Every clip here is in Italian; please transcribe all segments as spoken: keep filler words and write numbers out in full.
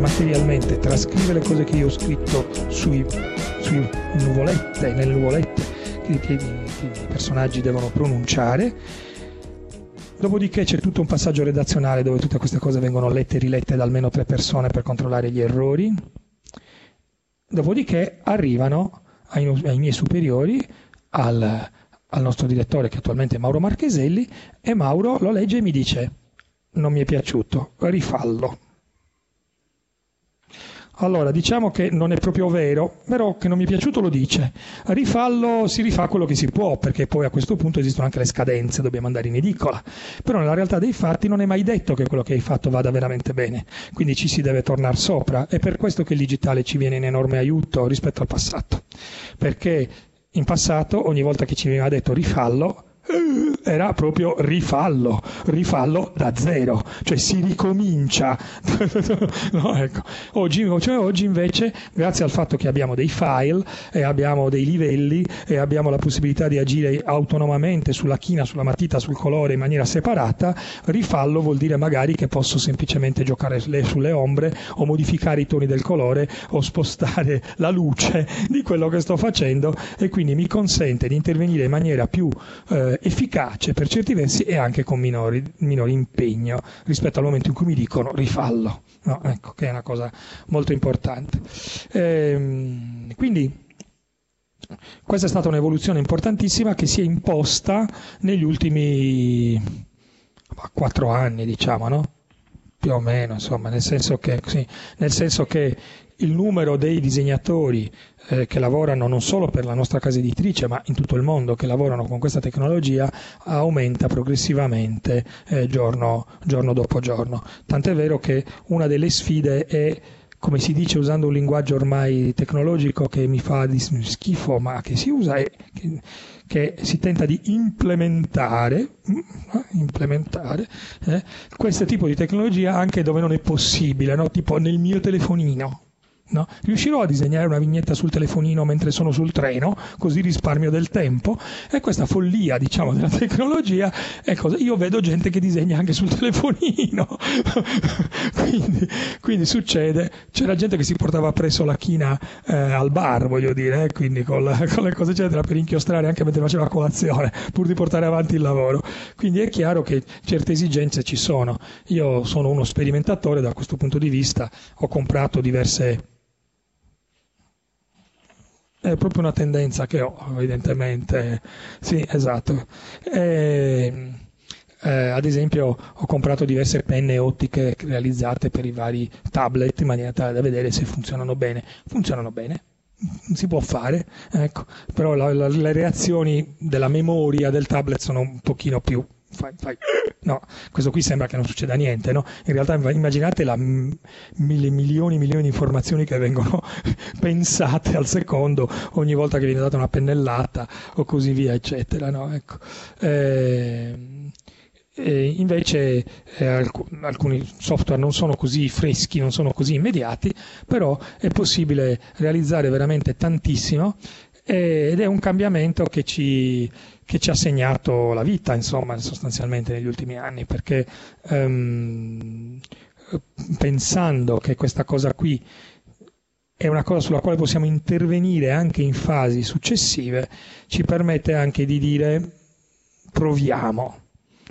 Materialmente trascrive le cose che io ho scritto sui, sui nuvolette, nelle nuvolette che, che, che i personaggi devono pronunciare. Dopodiché c'è tutto un passaggio redazionale dove tutte queste cose vengono lette e rilette da almeno tre persone per controllare gli errori. Dopodiché arrivano ai, ai miei superiori, al, al nostro direttore, che attualmente è Mauro Marcheselli, e Mauro lo legge e mi dice: non mi è piaciuto, rifallo. Allora, diciamo che non è proprio vero, però che non mi è piaciuto lo dice. Rifallo, si rifà quello che si può, perché poi a questo punto esistono anche le scadenze, dobbiamo andare in edicola. Però nella realtà dei fatti non è mai detto che quello che hai fatto vada veramente bene, quindi ci si deve tornare sopra. È per questo che il digitale ci viene in enorme aiuto rispetto al passato, perché in passato ogni volta che ci veniva detto rifallo, era proprio rifallo, rifallo da zero, cioè si ricomincia. No, ecco. Oggi, cioè oggi invece, grazie al fatto che abbiamo dei file e abbiamo dei livelli e abbiamo la possibilità di agire autonomamente sulla china, sulla matita, sul colore in maniera separata, rifallo vuol dire magari che posso semplicemente giocare sulle ombre o modificare i toni del colore o spostare la luce di quello che sto facendo, e quindi mi consente di intervenire in maniera più eh, efficace per certi versi e anche con minori, minori impegno rispetto al momento in cui mi dicono rifallo, no, ecco, che è una cosa molto importante. Ehm, quindi questa è stata un'evoluzione importantissima che si è imposta negli ultimi quattro anni, diciamo, no? Più o meno, insomma, nel senso che, sì, nel senso che il numero dei disegnatori eh, che lavorano non solo per la nostra casa editrice, ma in tutto il mondo, che lavorano con questa tecnologia, aumenta progressivamente eh, giorno, giorno dopo giorno. Tant'è vero che una delle sfide è, come si dice usando un linguaggio ormai tecnologico che mi fa di schifo, ma che si usa, è che, che si tenta di implementare, implementare eh, questo tipo di tecnologia anche dove non è possibile, no? Tipo nel mio telefonino. No? Riuscirò a disegnare una vignetta sul telefonino mentre sono sul treno, così risparmio del tempo. E questa follia, diciamo, della tecnologia è cosa. Io vedo gente che disegna anche sul telefonino. quindi, quindi succede. C'era gente che si portava presso la china eh, al bar, voglio dire, eh, quindi con, la, con le cose eccetera, per inchiostrare anche mentre faceva colazione, pur di portare avanti il lavoro. Quindi è chiaro che certe esigenze ci sono. Io sono uno sperimentatore da questo punto di vista, ho comprato diverse. È proprio una tendenza che ho, evidentemente. Sì, esatto. E eh, ad esempio ho comprato diverse penne ottiche realizzate per i vari tablet in maniera tale da vedere se funzionano bene. Funzionano bene, si può fare, ecco, però la, la, le reazioni della memoria del tablet sono un pochino più fai, fai. No, questo qui sembra che non succeda niente, no? In realtà immaginate la mille, milioni milioni di informazioni che vengono pensate al secondo ogni volta che viene data una pennellata o così via eccetera, no? Ecco, ehm E invece eh, alc- alcuni software non sono così freschi, non sono così immediati, però è possibile realizzare veramente tantissimo eh, ed è un cambiamento che ci, che ci ha segnato la vita, insomma, sostanzialmente negli ultimi anni, perché ehm, pensando che questa cosa qui è una cosa sulla quale possiamo intervenire anche in fasi successive, ci permette anche di dire proviamo.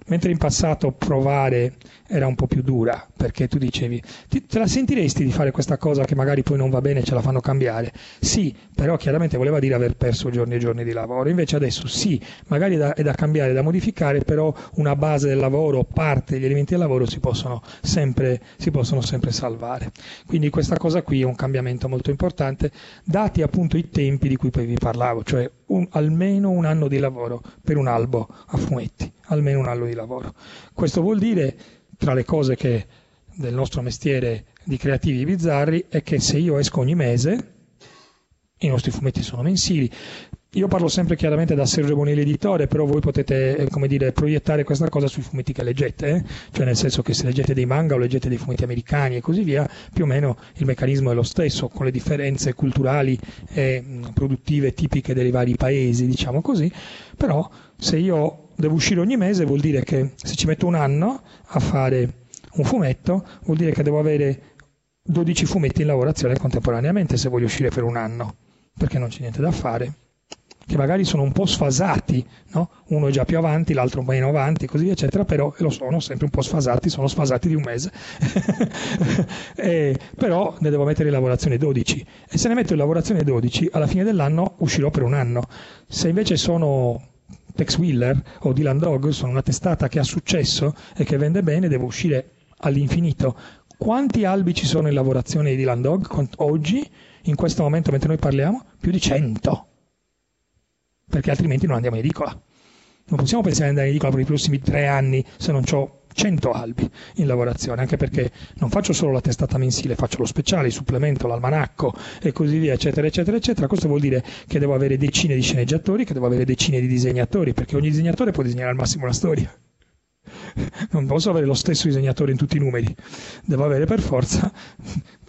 Mentre in passato provare era un po' più dura, perché tu dicevi, ti, te la sentiresti di fare questa cosa che magari poi non va bene e ce la fanno cambiare? Sì, però chiaramente voleva dire aver perso giorni e giorni di lavoro. Invece adesso sì, magari è da, è da cambiare, è da modificare, però una base del lavoro, parte degli elementi del lavoro si possono sempre, si possono sempre salvare. Quindi questa cosa qui è un cambiamento molto importante, dati appunto i tempi di cui poi vi parlavo, cioè un, almeno un anno di lavoro per un albo a fumetti, almeno un anno di lavoro. Questo vuol dire, tra le cose che del nostro mestiere di creativi bizzarri, è che se io esco ogni mese, i nostri fumetti sono mensili. Io parlo sempre chiaramente da Sergio Bonelli Editore, però voi potete, come dire, proiettare questa cosa sui fumetti che leggete, eh? Cioè nel senso che se leggete dei manga o leggete dei fumetti americani e così via, più o meno il meccanismo è lo stesso, con le differenze culturali e produttive tipiche dei vari paesi, diciamo così. Però se io devo uscire ogni mese, vuol dire che se ci metto un anno a fare un fumetto, vuol dire che devo avere dodici fumetti in lavorazione contemporaneamente se voglio uscire per un anno, perché non c'è niente da fare, che magari sono un po' sfasati, no? Uno è già più avanti, l'altro meno avanti, così via, eccetera, però lo sono sempre un po' sfasati, sono sfasati di un mese. E, però ne devo mettere in lavorazione dodici, e se ne metto in lavorazione dodici, alla fine dell'anno uscirò per un anno. Se invece sono Tex Willer o Dylan Dog, sono una testata che ha successo e che vende bene, devo uscire all'infinito. Quanti albi ci sono in lavorazione di Dylan Dog oggi, in questo momento mentre noi parliamo? Più di cento, perché altrimenti non andiamo in edicola. Non possiamo pensare di andare in edicola per i prossimi tre anni se non ho cento albi in lavorazione, anche perché non faccio solo la testata mensile, faccio lo speciale, il supplemento, l'almanacco e così via, eccetera, eccetera, eccetera. Questo vuol dire che devo avere decine di sceneggiatori, che devo avere decine di disegnatori, perché ogni disegnatore può disegnare al massimo una storia. Non posso avere lo stesso disegnatore in tutti i numeri, devo avere per forza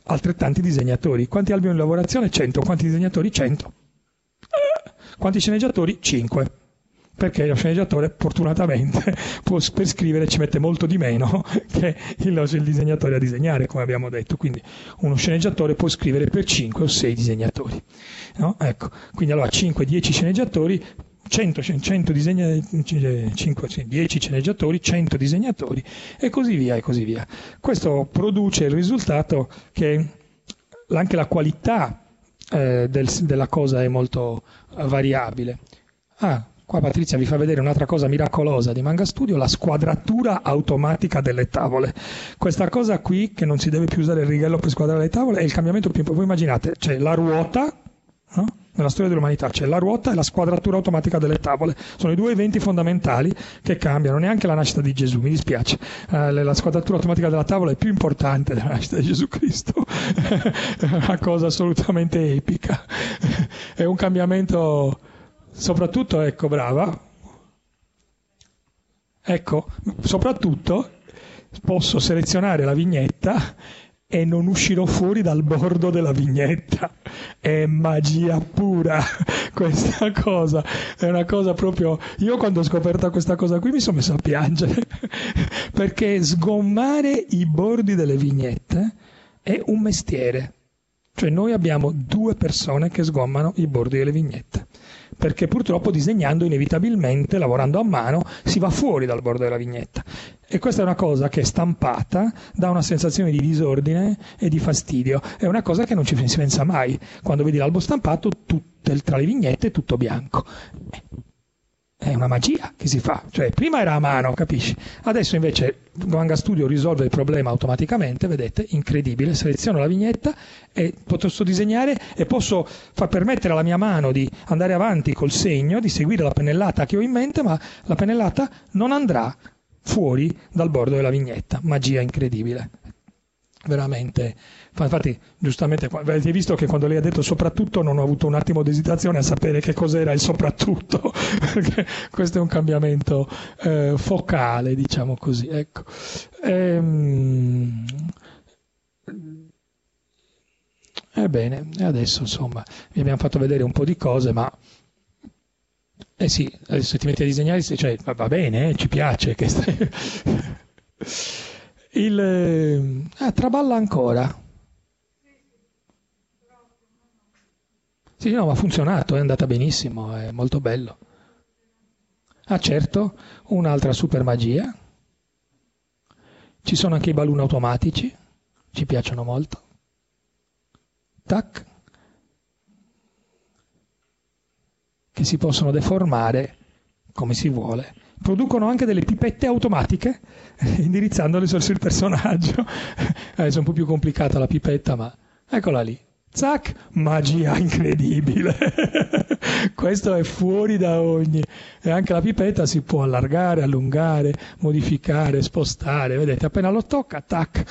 altrettanti disegnatori. Quanti albi in lavorazione? cento. Quanti disegnatori? cento. Quanti sceneggiatori? cinque. Perché lo sceneggiatore, fortunatamente, può, per scrivere ci mette molto di meno che il, il disegnatore a disegnare, come abbiamo detto. Quindi uno sceneggiatore può scrivere per cinque o sei disegnatori. No? Ecco. Quindi allora cinque dieci sceneggiatori, cento, cento disegnatori, cinque dieci sceneggiatori, cento disegnatori e così via e così via. Questo produce il risultato che anche la qualità eh, del, della cosa è molto variabile. Ah, qua Patrizia vi fa vedere un'altra cosa miracolosa di Manga Studio, la squadratura automatica delle tavole. Questa cosa qui, che non si deve più usare il righello per squadrare le tavole, è il cambiamento più... Voi immaginate, c'è la ruota, no? Nella storia dell'umanità c'è la ruota e la squadratura automatica delle tavole. Sono i due eventi fondamentali che cambiano, neanche la nascita di Gesù, mi dispiace. Eh, la squadratura automatica della tavola è più importante della nascita di Gesù Cristo. È una cosa assolutamente epica. È un cambiamento... Soprattutto, ecco, brava, ecco, soprattutto posso selezionare la vignetta e non uscirò fuori dal bordo della vignetta. È magia pura questa cosa, è una cosa proprio... Io quando ho scoperto questa cosa qui mi sono messo a piangere, perché sgommare i bordi delle vignette è un mestiere. Cioè noi abbiamo due persone che sgommano i bordi delle vignette, perché purtroppo disegnando inevitabilmente, lavorando a mano, si va fuori dal bordo della vignetta. E questa è una cosa che stampata dà una sensazione di disordine e di fastidio. È una cosa che non ci si pensa mai. Quando vedi l'albo stampato, tutte, tra le vignette è tutto bianco. è una magia che si fa, cioè prima era a mano, capisci? Adesso invece Manga Studio risolve il problema automaticamente, vedete, incredibile, seleziono la vignetta e posso disegnare e posso far permettere alla mia mano di andare avanti col segno, di seguire la pennellata che ho in mente, ma la pennellata non andrà fuori dal bordo della vignetta, magia incredibile. Veramente, infatti giustamente avete visto che quando lei ha detto soprattutto non ho avuto un attimo di esitazione a sapere che cos'era il soprattutto, perché questo è un cambiamento eh, focale, diciamo così, ecco. ehm... Ebbene, adesso insomma vi abbiamo fatto vedere un po' di cose, ma eh sì, se ti metti a disegnare, cioè, va bene, eh, ci piace che stai... Il eh, ah, traballa ancora. Sì, no, ma ha funzionato, è andata benissimo, è molto bello. Ah, certo, un'altra super magia. Ci sono anche i balloon automatici, ci piacciono molto. Tac. Che si possono deformare come si vuole. Producono anche delle pipette automatiche indirizzandole verso il personaggio. Adesso è un po' più complicata la pipetta, ma eccola lì, zac, magia incredibile. Questo è fuori da ogni, e anche la pipetta si può allargare, allungare, modificare, spostare, vedete, appena lo tocca, tac,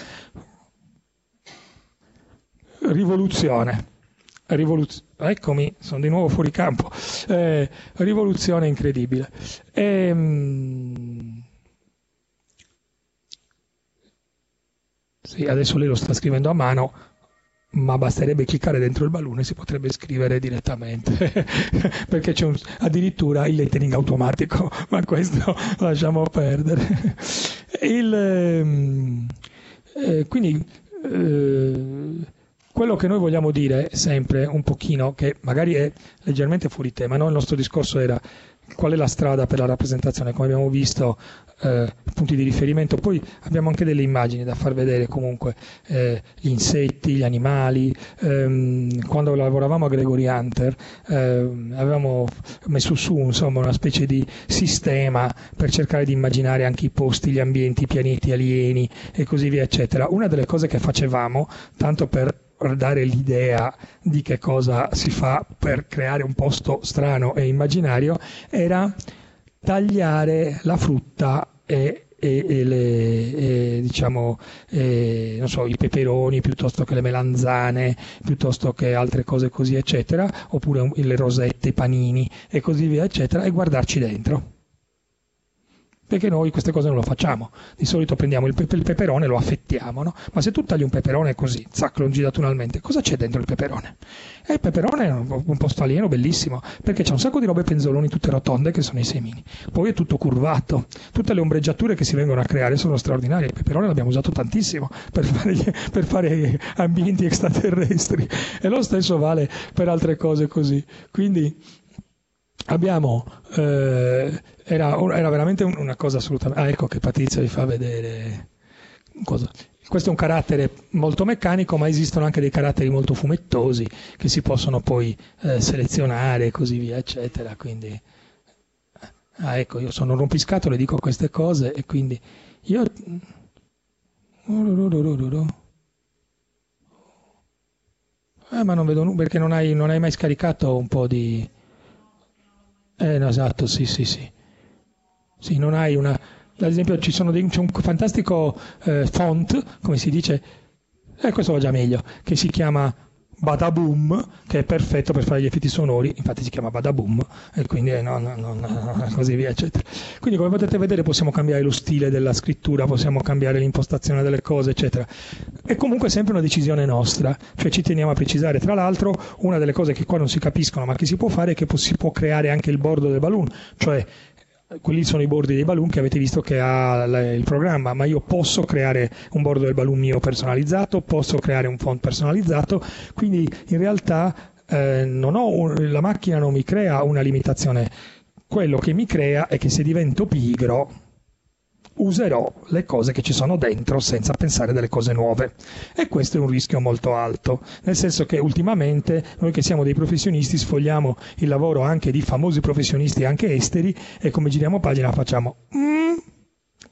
rivoluzione. Rivoluz- eccomi, sono di nuovo fuori campo. Eh, rivoluzione incredibile. Ehm... Sì, adesso lei lo sta scrivendo a mano, ma basterebbe cliccare dentro il balloon e si potrebbe scrivere direttamente, perché c'è un... addirittura il lettering automatico, ma questo lasciamo perdere. Il, ehm... eh, quindi... Eh... Quello che noi vogliamo dire sempre un pochino, che magari è leggermente fuori tema, no? Il nostro discorso era qual è la strada per la rappresentazione, come abbiamo visto, eh, punti di riferimento. Poi abbiamo anche delle immagini da far vedere comunque, eh, gli insetti, gli animali. Ehm, quando lavoravamo a Gregory Hunter eh, avevamo messo su insomma una specie di sistema per cercare di immaginare anche i posti, gli ambienti, i pianeti alieni e così via, eccetera. Una delle cose che facevamo, tanto per dare l'idea di che cosa si fa per creare un posto strano e immaginario, era tagliare la frutta e, e, e, le, e diciamo e, non so, i peperoni piuttosto che le melanzane, piuttosto che altre cose così eccetera, oppure le rosette, i panini e così via eccetera, e guardarci dentro. Perché noi queste cose non lo facciamo, di solito prendiamo il, pe- il peperone e lo affettiamo, no? Ma se tu tagli un peperone così, zac, longitudinalmente, cosa c'è dentro il peperone? E il peperone è un, un posto alieno bellissimo, perché c'è un sacco di robe penzoloni tutte rotonde che sono i semini, poi è tutto curvato, tutte le ombreggiature che si vengono a creare sono straordinarie, il peperone l'abbiamo usato tantissimo per fare, gli, per fare ambienti extraterrestri, e lo stesso vale per altre cose così, quindi... Abbiamo, eh, era, era veramente una cosa assolutamente... Ah, ecco che Patrizia vi fa vedere cosa. Questo è un carattere molto meccanico, ma esistono anche dei caratteri molto fumettosi che si possono poi eh, selezionare e così via, eccetera. Quindi, ah, ecco, io sono un rompiscatole, dico queste cose e quindi io... Eh, ma non vedo nulla, perché non hai, non hai mai scaricato un po' di... Eh, no, esatto, sì, sì, sì. Sì, non hai una... Ad esempio ci sono dei... c'è un fantastico eh, font, come si dice... Eh, questo va già meglio, che si chiama Badaboom, che è perfetto per fare gli effetti sonori, infatti si chiama Badaboom, e quindi eh, no, no, no, no, così via, eccetera. Quindi come potete vedere possiamo cambiare lo stile della scrittura, possiamo cambiare l'impostazione delle cose, eccetera. È comunque sempre una decisione nostra, cioè ci teniamo a precisare. Tra l'altro una delle cose che qua non si capiscono ma che si può fare è che si può creare anche il bordo del balloon, cioè quelli sono i bordi dei balloon che avete visto che ha il programma, ma io posso creare un bordo del balloon mio personalizzato, posso creare un font personalizzato, quindi in realtà eh, non ho un, la macchina non mi crea una limitazione, quello che mi crea è che se divento pigro userò le cose che ci sono dentro senza pensare delle cose nuove, e questo è un rischio molto alto, nel senso che ultimamente noi che siamo dei professionisti sfogliamo il lavoro anche di famosi professionisti anche esteri e come giriamo pagina facciamo mm,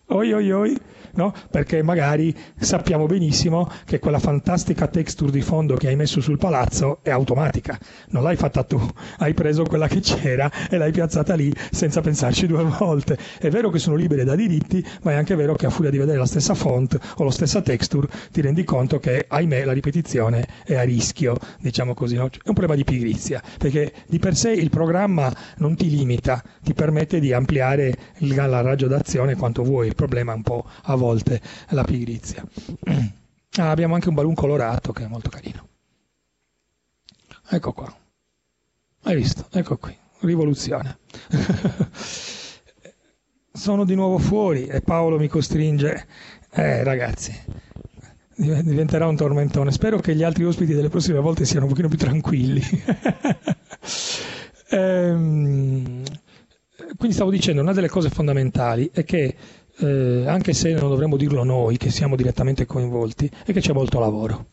oi oi oi, no? Perché magari sappiamo benissimo che quella fantastica texture di fondo che hai messo sul palazzo è automatica, non l'hai fatta tu, hai preso quella che c'era e l'hai piazzata lì senza pensarci due volte. È vero che sono libere da diritti, ma è anche vero che a furia di vedere la stessa font o la stessa texture ti rendi conto che, ahimè, la ripetizione è a rischio, diciamo così, no? È un problema di pigrizia, perché di per sé il programma non ti limita, ti permette di ampliare il raggio d'azione quanto vuoi, il problema è un po' a volte la pigrizia. Ah, abbiamo anche un balloon colorato che è molto carino, ecco qua, hai visto? Ecco qui, rivoluzione. Sono di nuovo fuori e Paolo mi costringe, eh ragazzi, diventerà un tormentone. Spero che gli altri ospiti delle prossime volte siano un pochino più tranquilli. ehm, quindi stavo dicendo, una delle cose fondamentali è che Eh, anche se non dovremmo dirlo noi che siamo direttamente coinvolti, è che c'è molto lavoro,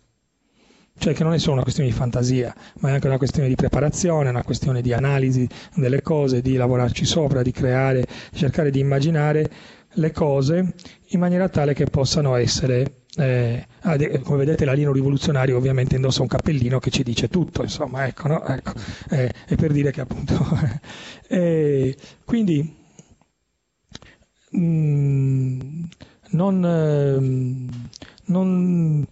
cioè che non è solo una questione di fantasia, ma è anche una questione di preparazione, una questione di analisi delle cose, di lavorarci sopra, di creare, di cercare di immaginare le cose in maniera tale che possano essere eh, come vedete l'alieno rivoluzionario ovviamente indossa un cappellino che ci dice tutto, insomma, ecco, no? Ecco. Eh, è per dire che appunto eh, quindi Mm, non, eh, non,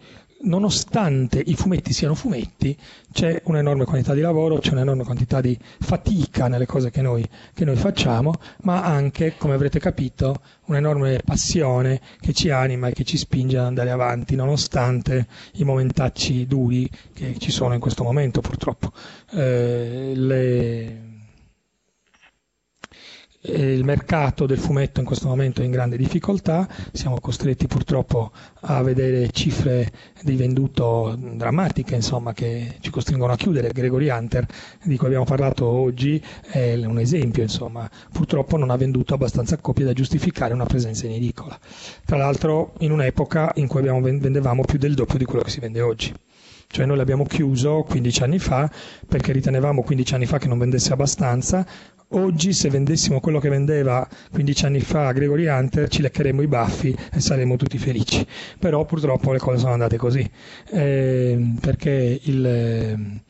nonostante i fumetti siano fumetti, c'è un'enorme quantità di lavoro, c'è un'enorme quantità di fatica nelle cose che noi, che noi facciamo, ma anche, come avrete capito, un'enorme passione che ci anima e che ci spinge ad andare avanti, nonostante i momentacci duri che ci sono in questo momento, purtroppo. Eh, le... Il mercato del fumetto in questo momento è in grande difficoltà, siamo costretti purtroppo a vedere cifre di venduto drammatiche, insomma, che ci costringono a chiudere. Gregory Hunter, di cui abbiamo parlato oggi, è un esempio, insomma, purtroppo non ha venduto abbastanza copie da giustificare una presenza in edicola, tra l'altro in un'epoca in cui abbiamo, vendevamo più del doppio di quello che si vende oggi. Cioè noi l'abbiamo chiuso quindici anni fa perché ritenevamo quindici anni fa che non vendesse abbastanza. Oggi se vendessimo quello che vendeva quindici anni fa a Gregory Hunter ci leccheremmo i baffi e saremmo tutti felici, però purtroppo le cose sono andate così, eh, perché il,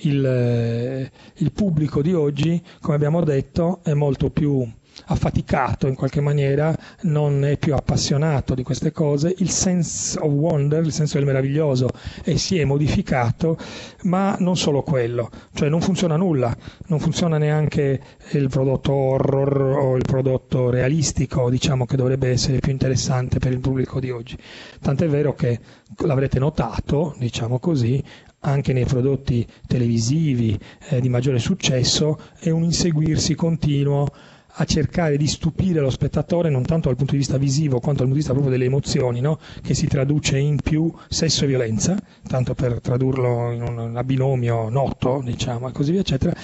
il, il pubblico di oggi, come abbiamo detto, è molto più affaticato in qualche maniera, non è più appassionato di queste cose, il sense of wonder, il senso del meraviglioso e si è modificato, ma non solo quello, cioè non funziona nulla, non funziona neanche il prodotto horror o il prodotto realistico, diciamo, che dovrebbe essere più interessante per il pubblico di oggi, tant'è vero che l'avrete notato, diciamo così, anche nei prodotti televisivi eh, di maggiore successo è un inseguirsi continuo a cercare di stupire lo spettatore, non tanto dal punto di vista visivo quanto dal punto di vista proprio delle emozioni, no? Che si traduce in più sesso e violenza, tanto per tradurlo in un abinomio noto, diciamo, e così via eccetera.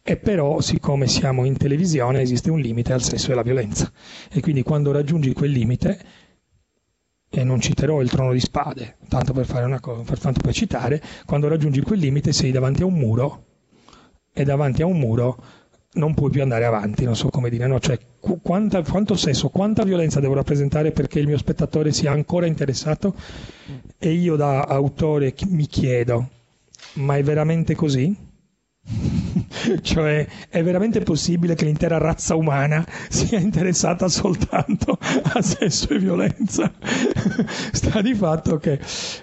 E però, siccome siamo in televisione, esiste un limite al sesso e alla violenza, e quindi quando raggiungi quel limite, e non citerò il Trono di Spade tanto per fare una cosa, tanto per citare, quando raggiungi quel limite sei davanti a un muro, e davanti a un muro non puoi più andare avanti, non so come dire, no? Cioè, qu- quanta, quanto sesso, quanta violenza devo rappresentare perché il mio spettatore sia ancora interessato? E io da autore mi chiedo, ma è veramente così? Cioè, è veramente possibile che l'intera razza umana sia interessata soltanto a sesso e violenza? Sta di fatto che...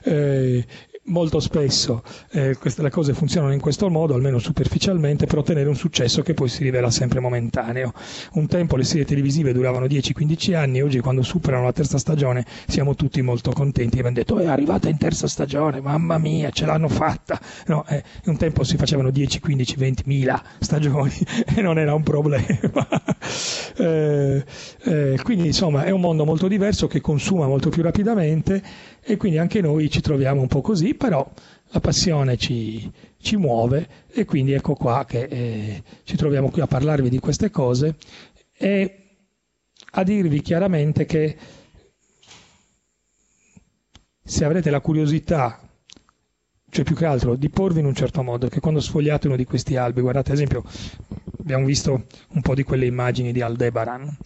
Eh, molto spesso eh, queste, le cose funzionano in questo modo, almeno superficialmente, per ottenere un successo che poi si rivela sempre momentaneo. Un tempo le serie televisive duravano dieci quindici anni, oggi quando superano la terza stagione siamo tutti molto contenti e abbiamo detto è arrivata in terza stagione, mamma mia, ce l'hanno fatta, no? Eh, un tempo si facevano dieci quindici venti mila stagioni e non era un problema. eh, eh, quindi insomma è un mondo molto diverso che consuma molto più rapidamente e quindi anche noi ci troviamo un po' così, però la passione ci, ci muove e quindi ecco qua che eh, ci troviamo qui a parlarvi di queste cose. E a dirvi chiaramente che se avrete la curiosità, cioè più che altro di porvi in un certo modo, che quando sfogliate uno di questi albi, guardate ad esempio, abbiamo visto un po' di quelle immagini di Aldebaran,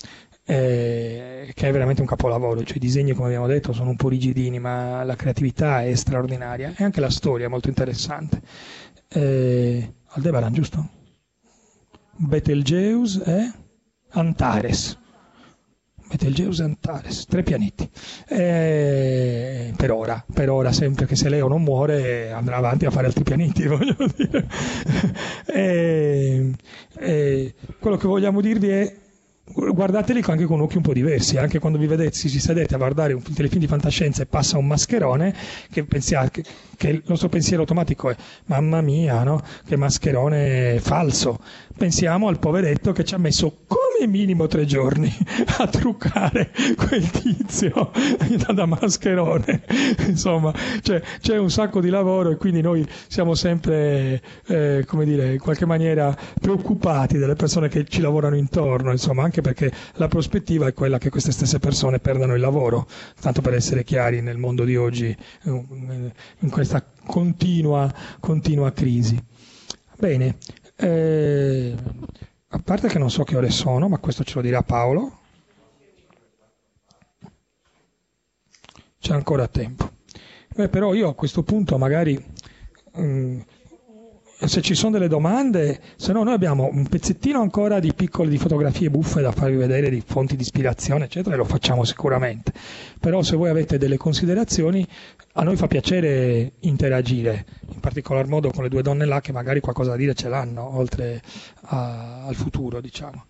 eh, che è veramente un capolavoro, cioè i disegni, come abbiamo detto, sono un po' rigidini, ma la creatività è straordinaria e anche la storia è molto interessante. eh, Aldebaran, giusto? Betelgeuse e Antares. Betelgeuse e Antares, tre pianeti. E per ora, per ora, sempre che se Leo non muore andrà avanti a fare altri pianeti, voglio dire. E, e quello che vogliamo dirvi è: guardateli anche con occhi un po' diversi, anche quando vi vedete, si sedete a guardare un telefilm di fantascienza e passa un mascherone, che, pensia, che, che il nostro pensiero automatico è mamma mia, no? Che mascherone falso. Pensiamo al poveretto che ci ha messo come minimo tre giorni a truccare quel tizio da mascherone, insomma, cioè, c'è un sacco di lavoro, e quindi noi siamo sempre eh, come dire, in qualche maniera preoccupati delle persone che ci lavorano intorno, insomma, anche perché la prospettiva è quella che queste stesse persone perdano il lavoro, tanto per essere chiari, nel mondo di oggi, in questa continua, continua crisi. Bene, eh, a parte che non so che ore sono, ma questo ce lo dirà Paolo, c'è ancora tempo. Beh, però io a questo punto magari... Mh, se ci sono delle domande, se no noi abbiamo un pezzettino ancora di piccole, di fotografie buffe da farvi vedere, di fonti di ispirazione eccetera, e lo facciamo sicuramente. Però se voi avete delle considerazioni, a noi fa piacere interagire, in particolar modo con le due donne là, che magari qualcosa da dire ce l'hanno, oltre a, al futuro, diciamo.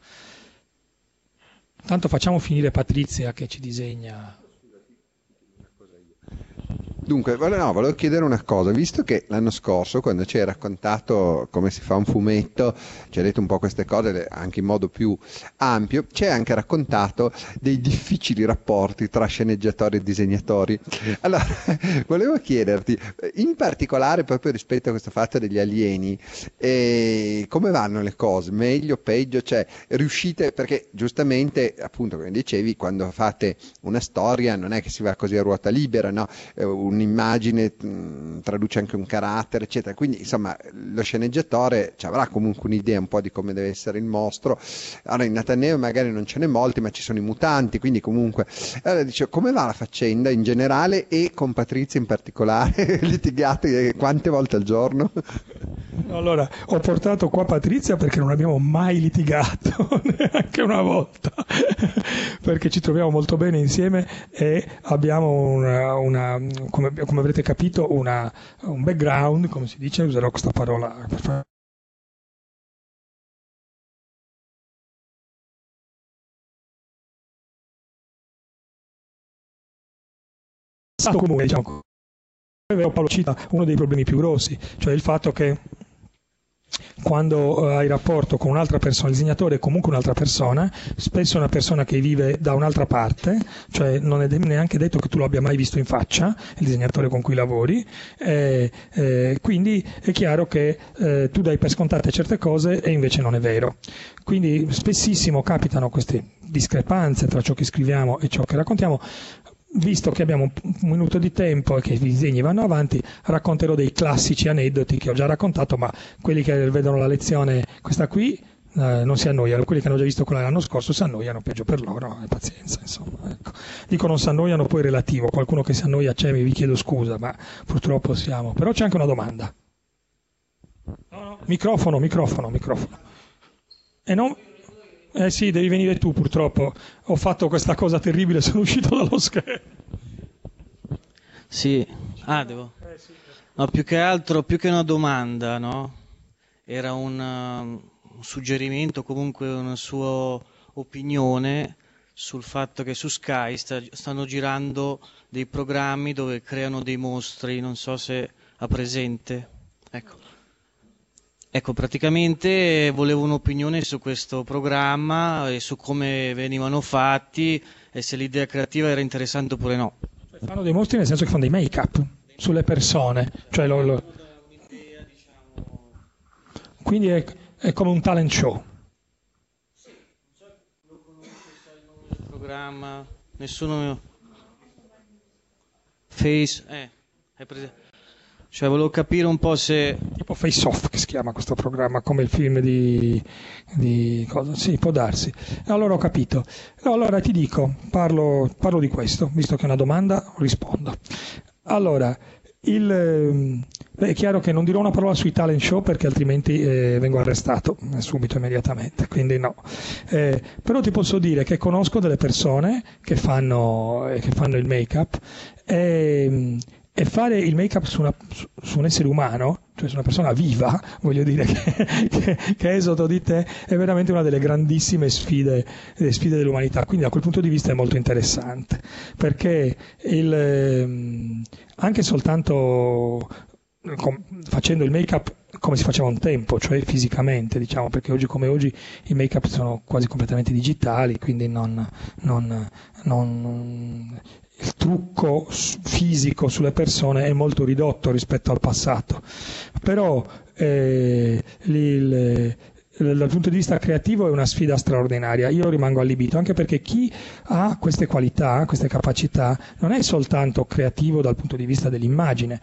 Tanto facciamo finire Patrizia che ci disegna. Dunque, no, volevo chiedere una cosa, visto che l'anno scorso, quando ci hai raccontato come si fa un fumetto, ci hai detto un po' queste cose anche in modo più ampio, ci hai anche raccontato dei difficili rapporti tra sceneggiatori e disegnatori. Allora, volevo chiederti, in particolare proprio rispetto a questo fatto degli alieni, eh, come vanno le cose? Meglio, peggio? Cioè, riuscite, perché giustamente, appunto, come dicevi, quando fate una storia non è che si va così a ruota libera, no? Eh, un un'immagine traduce anche un carattere eccetera, quindi insomma lo sceneggiatore ci avrà comunque un'idea un po' di come deve essere il mostro. Allora in Nathan Never magari non ce n'è molti, ma ci sono i mutanti, quindi comunque, allora dice, come va la faccenda in generale, e con Patrizia in particolare? Litigate quante volte al giorno? Allora, ho portato qua Patrizia perché non abbiamo mai litigato neanche una volta, perché ci troviamo molto bene insieme e abbiamo una, una Come, come avrete capito, una, un background, come si dice, userò questa parola per fare... Comunque, diciamo, Paolo cita uno dei problemi più grossi, cioè il fatto che quando hai rapporto con un'altra persona, il disegnatore è comunque un'altra persona, spesso una persona che vive da un'altra parte, cioè non è neanche detto che tu lo abbia mai visto in faccia, il disegnatore con cui lavori, eh, eh, quindi è chiaro che eh, tu dai per scontate certe cose e invece non è vero. Quindi spessissimo capitano queste discrepanze tra ciò che scriviamo e ciò che raccontiamo. Visto che abbiamo un minuto di tempo e che i disegni vanno avanti, racconterò dei classici aneddoti che ho già raccontato, ma quelli che vedono la lezione, questa qui, eh, non si annoiano, quelli che hanno già visto quella dell'anno scorso si annoiano, peggio per loro, eh, pazienza, insomma, ecco. Dico non si annoiano, poi relativo, qualcuno che si annoia c'è, vi chiedo scusa, ma purtroppo siamo. Però c'è anche una domanda. No, no. Microfono, microfono, microfono. E non... Eh sì, devi venire tu purtroppo, ho fatto questa cosa terribile, sono uscito dallo schermo. Sì, ah devo... No, più che altro, più che una domanda, no? Era un, uh, un suggerimento, comunque una sua opinione sul fatto che su Sky sta, stanno girando dei programmi dove creano dei mostri, non so se ha presente, ecco. Ecco, praticamente volevo un'opinione su questo programma e su come venivano fatti e se l'idea creativa era interessante oppure no. Cioè, fanno dei mostri nel senso che fanno dei make-up sulle persone. Cioè, lo, lo... Quindi è, è come un talent show. Sì, non so, lo conosco, sai il nome del programma. programma, nessuno Face, eh, è presente. Cioè, volevo capire un po' se... Tipo Face Off, che si chiama questo programma, come il film di... di cosa? Sì, può darsi. Allora ho capito. No, allora ti dico, parlo, parlo di questo, visto che è una domanda, rispondo. Allora, il... Beh, è chiaro che non dirò una parola sui talent show perché altrimenti eh, vengo arrestato subito, immediatamente, quindi no. Eh, però ti posso dire che conosco delle persone che fanno, eh, che fanno il make-up e... E fare il make-up su, una, su un essere umano, cioè su una persona viva, voglio dire, che, che, che è sotto di te, è veramente una delle grandissime sfide, delle sfide dell'umanità. Quindi da quel punto di vista è molto interessante, perché il, anche soltanto com, facendo il make-up come si faceva un tempo, cioè fisicamente, diciamo, perché oggi come oggi i make-up sono quasi completamente digitali, quindi non... non, non il trucco fisico sulle persone è molto ridotto rispetto al passato, però eh, il, il, dal punto di vista creativo è una sfida straordinaria. Io rimango allibito, anche perché chi ha queste qualità, queste capacità, non è soltanto creativo dal punto di vista dell'immagine,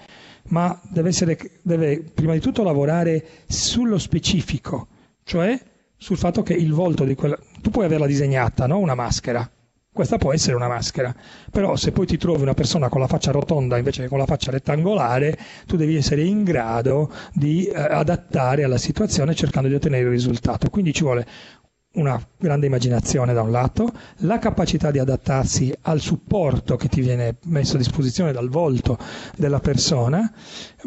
ma deve essere, deve prima di tutto lavorare sullo specifico, cioè sul fatto che il volto di quella... Tu puoi averla disegnata, no? Una maschera. Questa può essere una maschera, però se poi ti trovi una persona con la faccia rotonda invece che con la faccia rettangolare, tu devi essere in grado di eh, adattare alla situazione cercando di ottenere il risultato. Quindi ci vuole una grande immaginazione da un lato, la capacità di adattarsi al supporto che ti viene messo a disposizione dal volto della persona,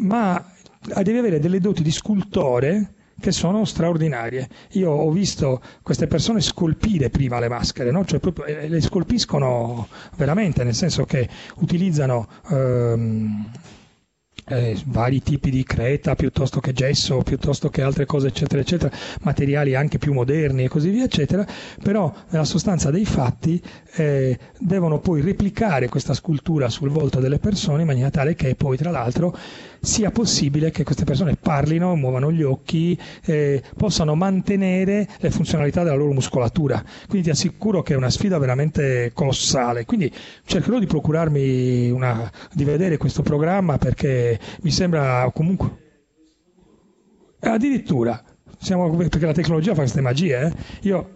ma devi avere delle doti di scultore che sono straordinarie. Io ho visto queste persone scolpire prima le maschere, no? Cioè proprio le scolpiscono veramente, nel senso che utilizzano ehm, eh, vari tipi di creta piuttosto che gesso, piuttosto che altre cose eccetera eccetera, materiali anche più moderni e così via eccetera, però nella sostanza dei fatti eh, devono poi replicare questa scultura sul volto delle persone in maniera tale che poi tra l'altro sia possibile che queste persone parlino, muovano gli occhi, eh, possano mantenere le funzionalità della loro muscolatura. Quindi ti assicuro che è una sfida veramente colossale, quindi cercherò di procurarmi una, di vedere questo programma, perché mi sembra comunque addirittura siamo, perché la tecnologia fa queste magie, eh? Io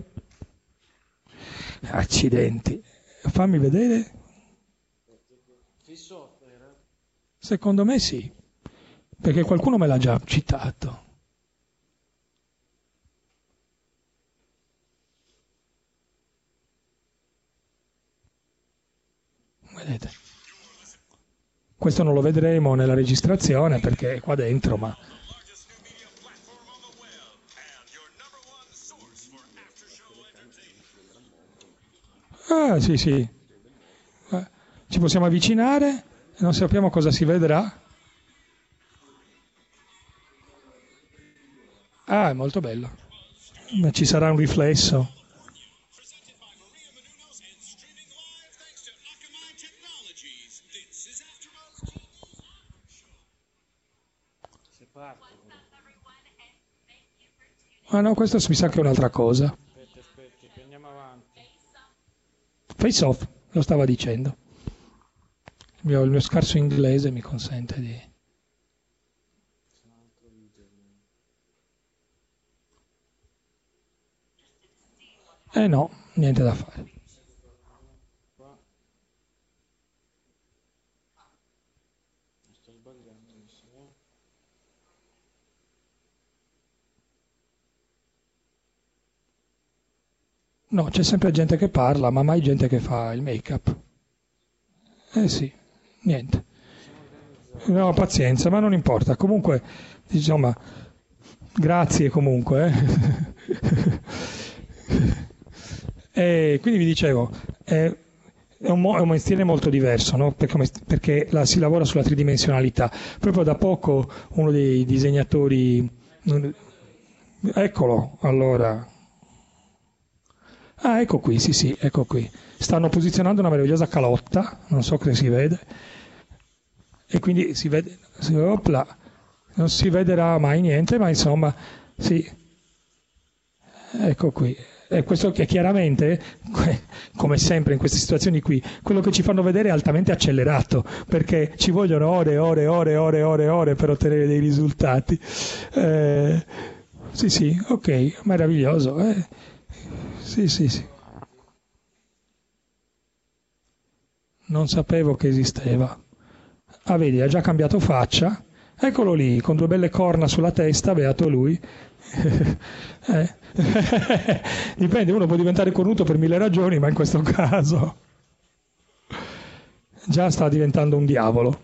accidenti, fammi vedere, secondo me sì, perché qualcuno me l'ha già citato. Vedete? Questo non lo vedremo nella registrazione perché è qua dentro, ma... Ah, sì, sì. Ci possiamo avvicinare e non sappiamo cosa si vedrà. Ah, è molto bello. Ma ci sarà un riflesso. Ah no, questo mi sa che è un'altra cosa. Aspetta, aspetta, andiamo avanti. Face Off, lo stava dicendo. Il mio, il mio scarso inglese mi consente di... Eh no, niente da fare. No, c'è sempre gente che parla, ma mai gente che fa il make-up. Eh sì, niente. No, pazienza, ma non importa. Comunque, insomma, grazie comunque. Eh. E quindi vi dicevo, è un, è un mestiere molto diverso, no? Perché, perché la, si lavora sulla tridimensionalità. Proprio da poco uno dei disegnatori, eccolo, allora, ah ecco qui, sì sì, ecco qui, stanno posizionando una meravigliosa calotta, non so che si vede, e quindi si vede, si, opla, non si vederà mai niente, ma insomma, sì, ecco qui. eh, questo che chiaramente, come sempre in queste situazioni qui, quello che ci fanno vedere è altamente accelerato, perché ci vogliono ore, ore, ore, ore, ore, ore per ottenere dei risultati. Eh, sì, sì, ok, meraviglioso. Eh. Sì, sì, sì. Non sapevo che esisteva. Ah, vedi, ha già cambiato faccia. Eccolo lì, con due belle corna sulla testa, beato lui. eh. Dipende, uno può diventare cornuto per mille ragioni, ma in questo caso già sta diventando un diavolo.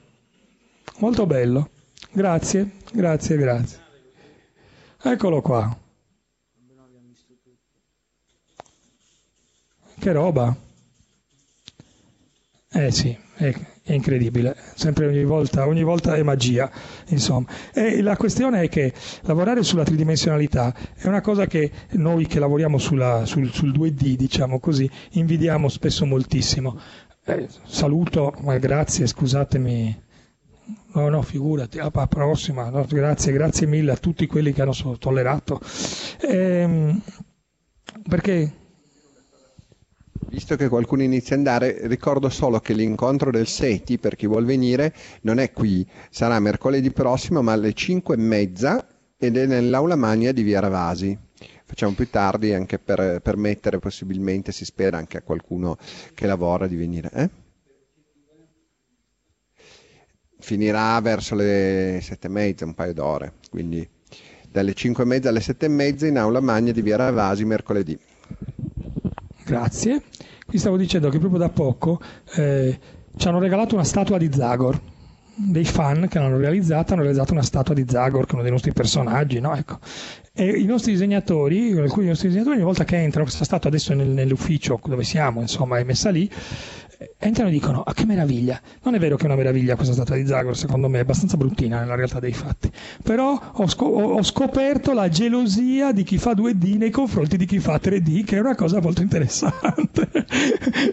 Molto bello. Grazie, grazie, grazie. Eccolo qua. Che roba. Eh sì, ecco. È incredibile, sempre ogni volta, ogni volta è magia, insomma. E la questione è che lavorare sulla tridimensionalità è una cosa che noi che lavoriamo sulla, sul, sul due D, diciamo così, invidiamo spesso moltissimo. Eh, saluto, ma grazie, scusatemi. No, no, figurati, alla prossima. No, grazie, grazie mille a tutti quelli che hanno tollerato. Ehm, perché... Visto che qualcuno inizia ad andare, ricordo solo che l'incontro del SETI, per chi vuol venire, non è qui, sarà mercoledì prossimo, ma alle cinque e mezza, ed è nell'aula magna di Via Ravasi. Facciamo più tardi anche per permettere, possibilmente, si spera, anche a qualcuno che lavora di venire. Eh? Finirà verso le sette e mezza, un paio d'ore, quindi dalle cinque e mezza alle sette e mezza in aula magna di Via Ravasi mercoledì. Grazie. Qui stavo dicendo che proprio da poco eh, ci hanno regalato una statua di Zagor. Dei fan che l'hanno realizzata hanno realizzato una statua di Zagor, che è uno dei nostri personaggi, no? Ecco. E i nostri disegnatori, alcuni dei nostri disegnatori, ogni volta che entrano, questa statua adesso è nel, nell'ufficio dove siamo, insomma, è messa lì, entrano e dicono: ah, che meraviglia! Non è vero che è una meraviglia questa statua di Zagor, secondo me è abbastanza bruttina nella realtà dei fatti, però ho, scop- ho scoperto la gelosia di chi fa due D nei confronti di chi fa tre D, che è una cosa molto interessante.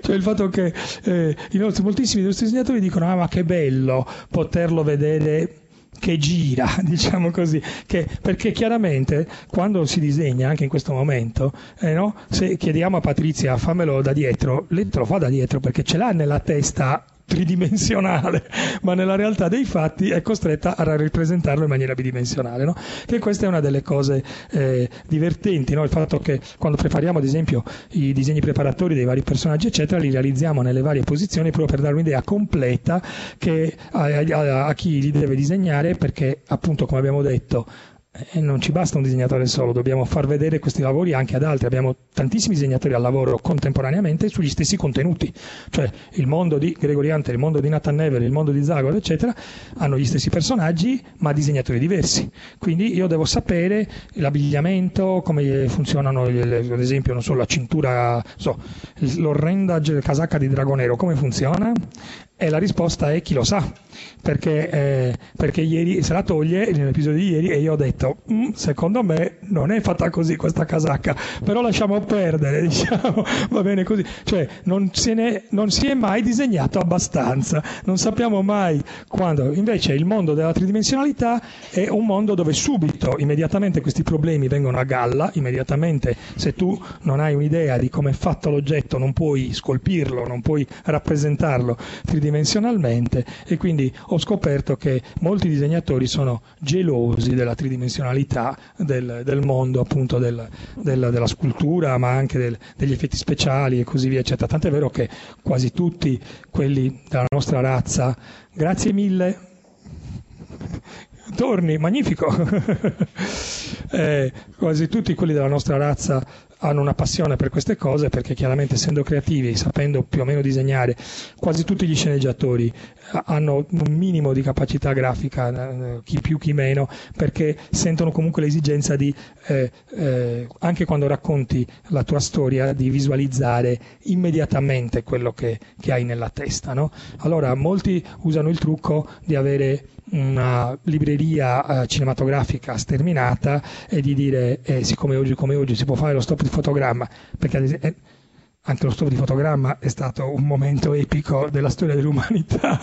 Cioè il fatto che eh, i nostri, moltissimi dei nostri disegnatori dicono: ah, ma che bello poterlo vedere che gira, diciamo così, che, perché chiaramente quando si disegna, anche in questo momento, eh no? se chiediamo a Patrizia fammelo da dietro, lei te lo fa da dietro perché ce l'ha nella testa tridimensionale, ma nella realtà dei fatti è costretta a rappresentarlo in maniera bidimensionale, no? Che questa è una delle cose eh, divertenti, no? Il fatto che quando prepariamo, ad esempio, i disegni preparatori dei vari personaggi eccetera, li realizziamo nelle varie posizioni proprio per dare un'idea completa che a, a, a chi li deve disegnare, perché appunto, come abbiamo detto, e non ci basta un disegnatore solo, dobbiamo far vedere questi lavori anche ad altri. Abbiamo tantissimi disegnatori al lavoro contemporaneamente sugli stessi contenuti, cioè il mondo di Gregory Hunter, il mondo di Nathan Never, il mondo di Zagor eccetera, hanno gli stessi personaggi ma disegnatori diversi, quindi io devo sapere l'abbigliamento, come funzionano, ad esempio, non so, la cintura, so, l'orrenda casacca di Dragonero come funziona. E la risposta è: chi lo sa, perché, eh, perché ieri se la toglie nell'episodio di ieri, e io ho detto: secondo me non è fatta così questa casacca, però lasciamo perdere, diciamo, va bene così. Cioè non, se ne, non si è mai disegnato abbastanza, non sappiamo mai quando. Invece il mondo della tridimensionalità è un mondo dove subito, immediatamente, questi problemi vengono a galla. Immediatamente, se tu non hai un'idea di come è fatto l'oggetto, non puoi scolpirlo, non puoi rappresentarlo tridimensionalmente. E quindi ho scoperto che molti disegnatori sono gelosi della tridimensionalità del, del mondo, appunto, del, del, della scultura, ma anche del, degli effetti speciali e così via eccetera. Tant'è vero che quasi tutti quelli della nostra razza, grazie mille, torni, magnifico, eh, quasi tutti quelli della nostra razza hanno una passione per queste cose, perché chiaramente, essendo creativi, sapendo più o meno disegnare, quasi tutti gli sceneggiatori hanno un minimo di capacità grafica, chi più chi meno, perché sentono comunque l'esigenza di eh, eh, anche quando racconti la tua storia, di visualizzare immediatamente quello che, che hai nella testa, no? Allora molti usano il trucco di avere una libreria eh, cinematografica sterminata e di dire: eh, siccome oggi come oggi si può fare lo stop di fotogramma, perché eh, anche lo stop di fotogramma è stato un momento epico della storia dell'umanità.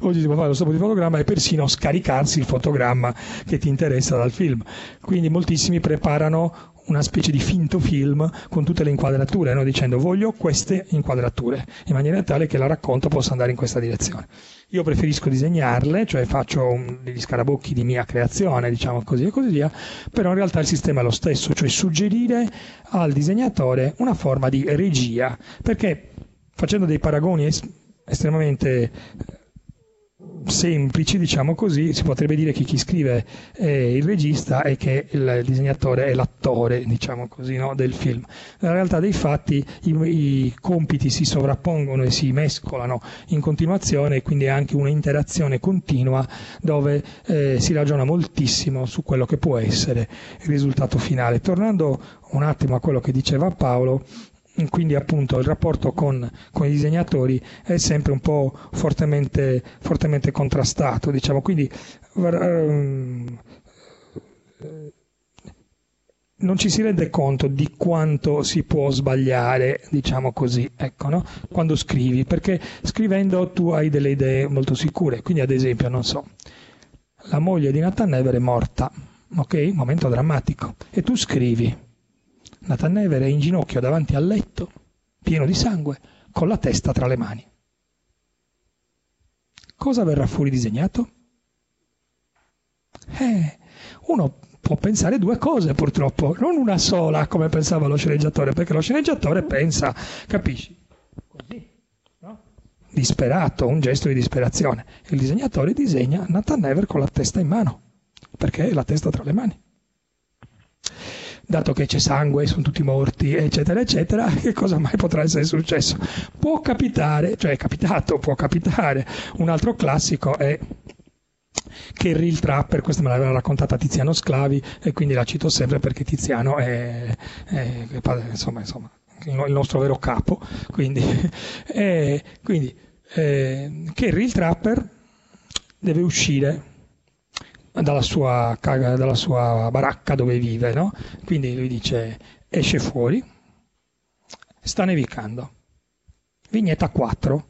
Oggi si può fare lo stop di fotogramma e persino scaricarsi il fotogramma che ti interessa dal film. Quindi moltissimi preparano una specie di finto film con tutte le inquadrature, no? Dicendo voglio queste inquadrature in maniera tale che la racconto possa andare in questa direzione. Io preferisco disegnarle, cioè faccio un, degli scarabocchi di mia creazione, diciamo così e così via, però in realtà il sistema è lo stesso, cioè suggerire al disegnatore una forma di regia, perché facendo dei paragoni es- estremamente semplici, diciamo così, si potrebbe dire che chi scrive è il regista e che il disegnatore è l'attore, diciamo così, no, del film. Nella realtà dei fatti i, i compiti si sovrappongono e si mescolano in continuazione, e quindi è anche un'interazione continua dove eh, si ragiona moltissimo su quello che può essere il risultato finale. Tornando un attimo a quello che diceva Paolo, quindi appunto il rapporto con, con i disegnatori è sempre un po' fortemente, fortemente contrastato, diciamo, quindi um, non ci si rende conto di quanto si può sbagliare, diciamo così, ecco, no? Quando scrivi, perché scrivendo tu hai delle idee molto sicure, quindi ad esempio, non so, la moglie di Nathan Never è morta, ok? Momento drammatico, e tu scrivi Nathan Never è in ginocchio davanti al letto, pieno di sangue, con la testa tra le mani. Cosa verrà fuori disegnato? Eh, uno può pensare due cose purtroppo, non una sola come pensava lo sceneggiatore, perché lo sceneggiatore pensa, capisci? Così, no? Disperato, un gesto di disperazione. Il disegnatore disegna Nathan Never con la testa in mano, perché è la testa tra le mani. Dato che c'è sangue, sono tutti morti, eccetera, eccetera, che cosa mai potrà essere successo? Può capitare, cioè è capitato, può capitare. Un altro classico è Kerry il Trapper, questa me l'aveva raccontata Tiziano Sclavi, e quindi la cito sempre perché Tiziano è, è, è insomma, insomma, il nostro vero capo. Quindi, è, quindi è, Kerry il Trapper deve uscire Dalla sua, dalla sua baracca dove vive, no? Quindi lui dice esce fuori, sta nevicando, vignetta quattro,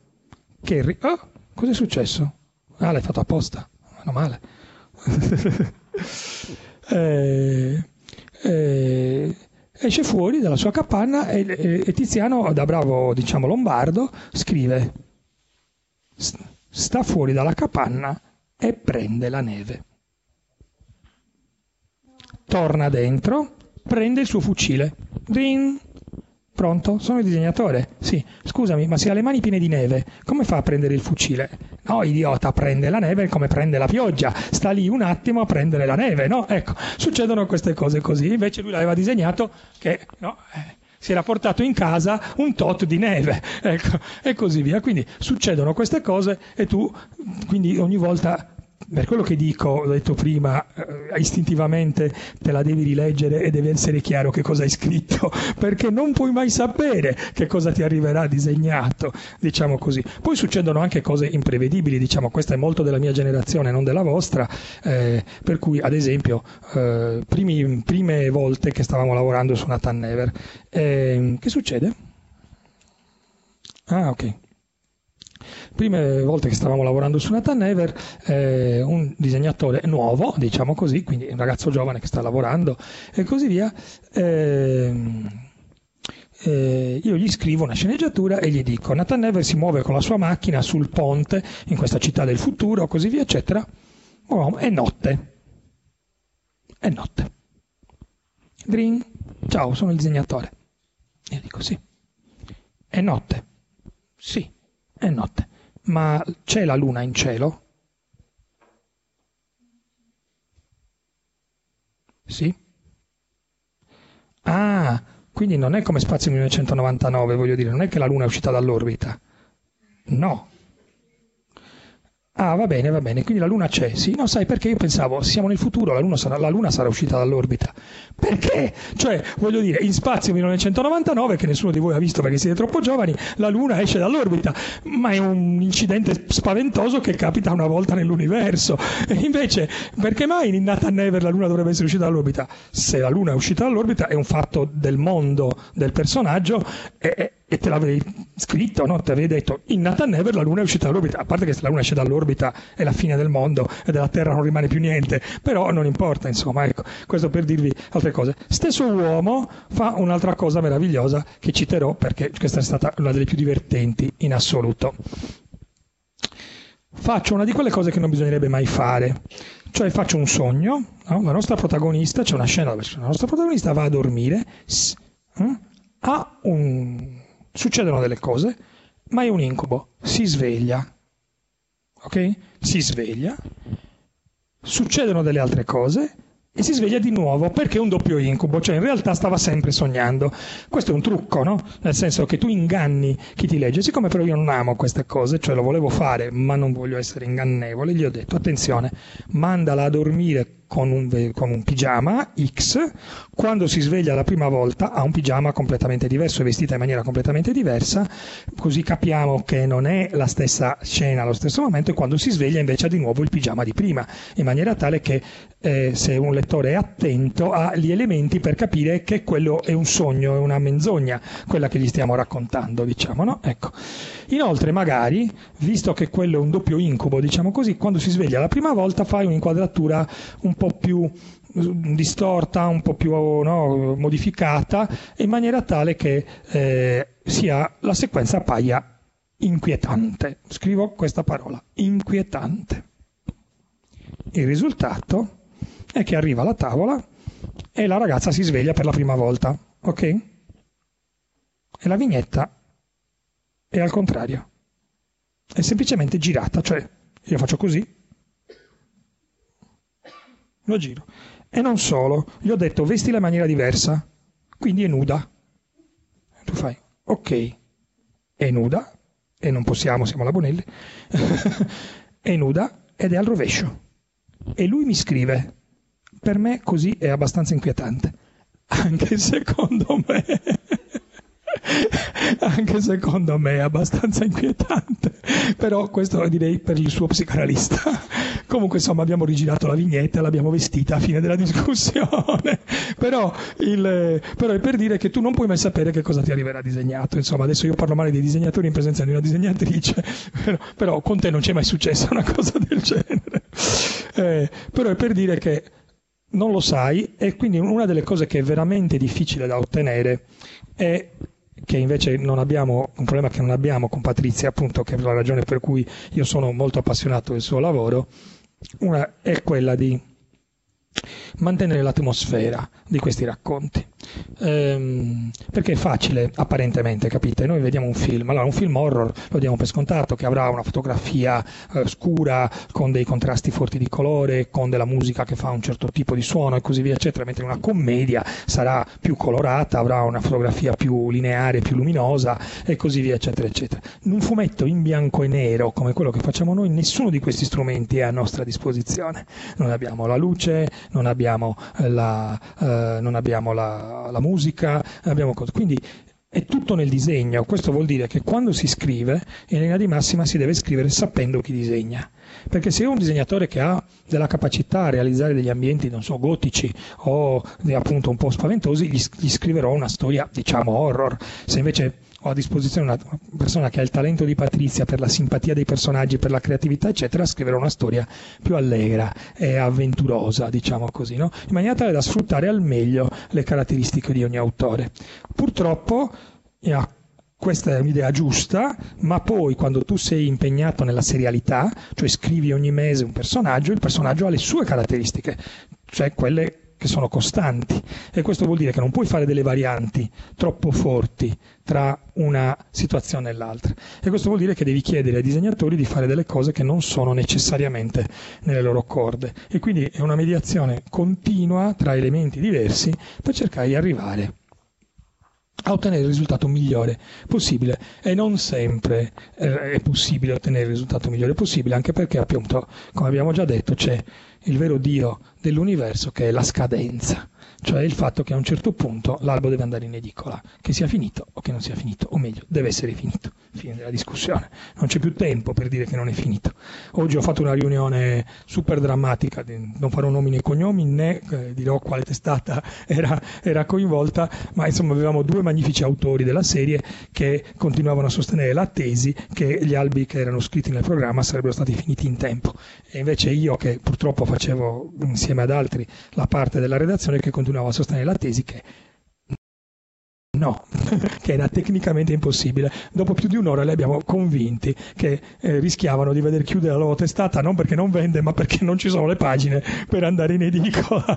Kerry, oh, cosa è successo? Ah, l'hai fatto apposta, meno male. eh, eh, esce fuori dalla sua capanna e, e, e Tiziano, da bravo diciamo lombardo, scrive sta fuori dalla capanna e prende la neve. Torna dentro, prende il suo fucile. Ding! Pronto? Sono il disegnatore? Sì. Scusami, ma se ha le mani piene di neve, come fa a prendere il fucile? No, idiota, prende la neve come prende la pioggia. Sta lì un attimo a prendere la neve, no? Ecco, succedono queste cose così. Invece lui l'aveva disegnato che, no, eh, si era portato in casa un tot di neve, ecco, e così via. Quindi succedono queste cose e tu, quindi ogni volta... Per quello che dico, ho detto prima, istintivamente te la devi rileggere e deve essere chiaro che cosa hai scritto, perché non puoi mai sapere che cosa ti arriverà disegnato, diciamo così. Poi succedono anche cose imprevedibili, diciamo, questa è molto della mia generazione, non della vostra, eh, per cui ad esempio eh, primi, prime volte che stavamo lavorando su Nathan Never, eh, che succede? Ah, ok. Prime volte che stavamo lavorando su Nathan Never, eh, un disegnatore nuovo, diciamo così, quindi un ragazzo giovane che sta lavorando e così via, eh, eh, io gli scrivo una sceneggiatura e gli dico Nathan Never si muove con la sua macchina sul ponte in questa città del futuro, così via, eccetera, oh, è notte, è notte. Dring, ciao, sono il disegnatore. Io dico sì, è notte, sì. È notte, ma c'è la luna in cielo? Sì? Ah, quindi non è come Spazio millenovecentonovantanove, voglio dire, non è che la luna è uscita dall'orbita. No. Ah, va bene, va bene, quindi la luna c'è, sì? No, sai perché io pensavo, siamo nel futuro, la luna sarà, la luna sarà uscita dall'orbita. Perché? Cioè, voglio dire, in Spazio millenovecentonovantanove, che nessuno di voi ha visto perché siete troppo giovani, la luna esce dall'orbita, ma è un incidente spaventoso che capita una volta nell'universo. E invece, perché mai in Nathan Never la luna dovrebbe essere uscita dall'orbita? Se la luna è uscita dall'orbita è un fatto del mondo, del personaggio, e... e te l'avrei scritto, no? Ti avrei detto, in Nathan Never la Luna è uscita dall'orbita, a parte che se la Luna esce dall'orbita è la fine del mondo e della Terra non rimane più niente, però non importa, insomma, ecco, questo per dirvi altre cose. Stesso uomo fa un'altra cosa meravigliosa che citerò perché questa è stata una delle più divertenti in assoluto. Faccio una di quelle cose che non bisognerebbe mai fare, cioè faccio un sogno, no? La nostra protagonista, c'è una scena dove la nostra protagonista va a dormire, ha un... succedono delle cose, ma è un incubo, si sveglia, ok? Si sveglia, succedono delle altre cose e si sveglia di nuovo perché è un doppio incubo, cioè in realtà stava sempre sognando. Questo è un trucco, no? Nel senso che tu inganni chi ti legge. Siccome però io non amo queste cose, cioè lo volevo fare ma non voglio essere ingannevole, gli ho detto attenzione, mandala a dormire con un, con un pigiama X, quando si sveglia la prima volta ha un pigiama completamente diverso, è vestita in maniera completamente diversa, così capiamo che non è la stessa scena allo stesso momento, e quando si sveglia invece ha di nuovo il pigiama di prima, in maniera tale che eh, se un lettore è attento ha gli elementi per capire che quello è un sogno, è una menzogna quella che gli stiamo raccontando, diciamo, no? Ecco. Inoltre magari, visto che quello è un doppio incubo, diciamo così, quando si sveglia la prima volta fai un'inquadratura un po' più distorta, un po' più, no, modificata, in maniera tale che eh, sia la sequenza appaia inquietante. Scrivo questa parola, inquietante. Il risultato è che arriva alla tavola e la ragazza si sveglia per la prima volta, ok? E la vignetta è al contrario, è semplicemente girata, cioè io faccio così, lo giro. E non solo, gli ho detto vestila in maniera diversa, quindi è nuda. Tu fai, ok, è nuda, e non possiamo, siamo alla Bonelli, è nuda ed è al rovescio. E lui mi scrive, per me così è abbastanza inquietante. Anche secondo me... anche secondo me è abbastanza inquietante, però questo direi per il suo psicanalista. Comunque insomma abbiamo rigirato la vignetta, l'abbiamo vestita a fine della discussione, però, il, però è per dire che tu non puoi mai sapere che cosa ti arriverà disegnato, insomma adesso io parlo male dei disegnatori in presenza di una disegnatrice, però, però con te non c'è mai successa una cosa del genere, eh, però è per dire che non lo sai, e quindi una delle cose che è veramente difficile da ottenere è che invece non abbiamo, un problema che non abbiamo con Patrizia, appunto, che è la ragione per cui io sono molto appassionato del suo lavoro, una è quella di mantenere l'atmosfera di questi racconti, ehm, perché è facile apparentemente, capite? Noi vediamo un film, allora un film horror lo diamo per scontato che avrà una fotografia eh, scura con dei contrasti forti di colore, con della musica che fa un certo tipo di suono e così via eccetera, mentre una commedia sarà più colorata, avrà una fotografia più lineare, più luminosa e così via eccetera eccetera. In un fumetto in bianco e nero come quello che facciamo noi nessuno di questi strumenti è a nostra disposizione, non abbiamo la luce, non abbiamo la, eh, non abbiamo la, la musica, abbiamo cose. Quindi è tutto nel disegno. Questo vuol dire che quando si scrive, in linea di massima si deve scrivere sapendo chi disegna. Perché se è un disegnatore che ha della capacità a realizzare degli ambienti, non so, gotici o appunto un po' spaventosi, gli, gli scriverò una storia, diciamo, horror. Se invece ho a disposizione una persona che ha il talento di Patrizia per la simpatia dei personaggi, per la creatività, eccetera, scriverò una storia più allegra e avventurosa, diciamo così, no? In maniera tale da sfruttare al meglio le caratteristiche di ogni autore. Purtroppo, yeah, questa è un'idea giusta, ma poi quando tu sei impegnato nella serialità, cioè scrivi ogni mese un personaggio, il personaggio ha le sue caratteristiche, cioè quelle che sono costanti, e questo vuol dire che non puoi fare delle varianti troppo forti tra una situazione e l'altra, e questo vuol dire che devi chiedere ai disegnatori di fare delle cose che non sono necessariamente nelle loro corde, e quindi è una mediazione continua tra elementi diversi per cercare di arrivare a ottenere il risultato migliore possibile, e non sempre eh, è possibile ottenere il risultato migliore possibile, anche perché appunto, come abbiamo già detto, c'è il vero dio dell'universo, che è la scadenza, cioè il fatto che a un certo punto l'albo deve andare in edicola, che sia finito o che non sia finito, o meglio, deve essere finito. Fine della discussione, non c'è più tempo per dire che non è finito. Oggi ho fatto una riunione super drammatica, non farò nomi né cognomi né eh, dirò quale testata era, era coinvolta, ma insomma avevamo due magnifici autori della serie che continuavano a sostenere la tesi che gli albi che erano scritti nel programma sarebbero stati finiti in tempo, e invece io, che purtroppo facevo insieme ad altri la parte della redazione, che continuavo a sostenere la tesi che no, che era tecnicamente impossibile. Dopo più di un'ora li abbiamo convinti che eh, rischiavano di veder chiudere la loro testata, non perché non vende, ma perché non ci sono le pagine per andare in edicola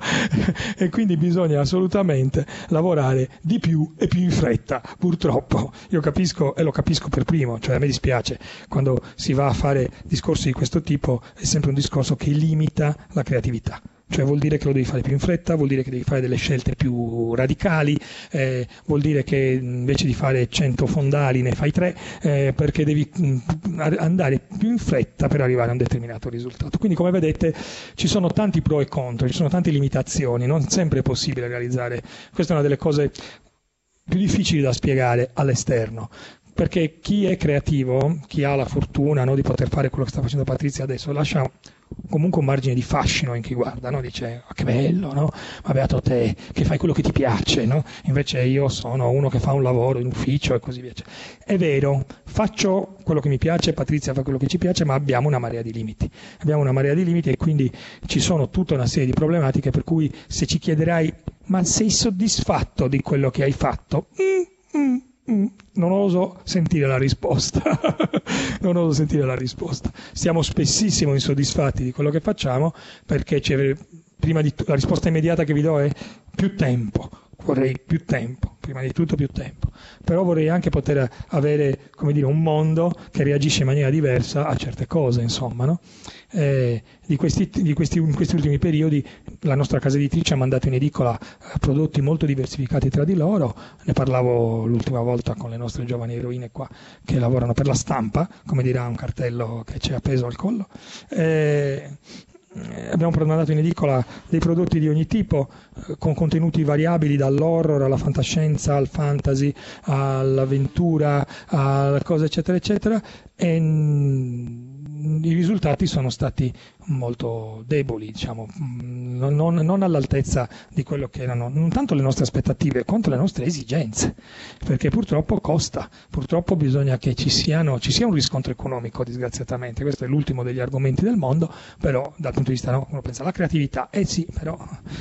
e quindi bisogna assolutamente lavorare di più e più in fretta, purtroppo. Io capisco, e lo capisco per primo, cioè a me dispiace quando si va a fare discorsi di questo tipo, è sempre un discorso che limita la creatività. Cioè vuol dire che lo devi fare più in fretta, vuol dire che devi fare delle scelte più radicali, eh, vuol dire che invece di fare cento fondali ne fai tre, eh, perché devi mh, andare più in fretta per arrivare a un determinato risultato. Quindi, come vedete, ci sono tanti pro e contro, ci sono tante limitazioni, non sempre è possibile realizzare. Questa è una delle cose più difficili da spiegare all'esterno, perché chi è creativo, chi ha la fortuna, no, di poter fare quello che sta facendo Patrizia adesso, lascia comunque un margine di fascino in chi guarda, no? Dice: oh, che bello, no? Ma beato te che fai quello che ti piace, no? Invece io sono uno che fa un lavoro in ufficio e così via. È vero, faccio quello che mi piace, Patrizia fa quello che ci piace, ma abbiamo una marea di limiti, abbiamo una marea di limiti e quindi ci sono tutta una serie di problematiche per cui, se ci chiederai ma sei soddisfatto di quello che hai fatto, mm, mm, non oso sentire la risposta non oso sentire la risposta. Siamo spessissimo insoddisfatti di quello che facciamo, perché c'è, prima di t- la risposta immediata che vi do è più tempo, vorrei più tempo, prima di tutto più tempo, però vorrei anche poter avere, come dire, un mondo che reagisce in maniera diversa a certe cose, insomma, no? Eh, di questi, di questi, in questi ultimi periodi la nostra casa editrice ha mandato in edicola prodotti molto diversificati tra di loro. Ne parlavo l'ultima volta con le nostre giovani eroine qua che lavorano per la stampa, come dirà un cartello che c'è appeso al collo. eh, Abbiamo mandato in edicola dei prodotti di ogni tipo, con contenuti variabili, dall'horror alla fantascienza, al fantasy, all'avventura, a cose eccetera eccetera, e i risultati sono stati molto deboli, diciamo, non, non all'altezza di quello che erano non tanto le nostre aspettative quanto le nostre esigenze, perché purtroppo costa, purtroppo bisogna che ci, siano, ci sia un riscontro economico, disgraziatamente. Questo è l'ultimo degli argomenti del mondo, però dal punto di vista, no, uno pensa alla creatività, eh sì, però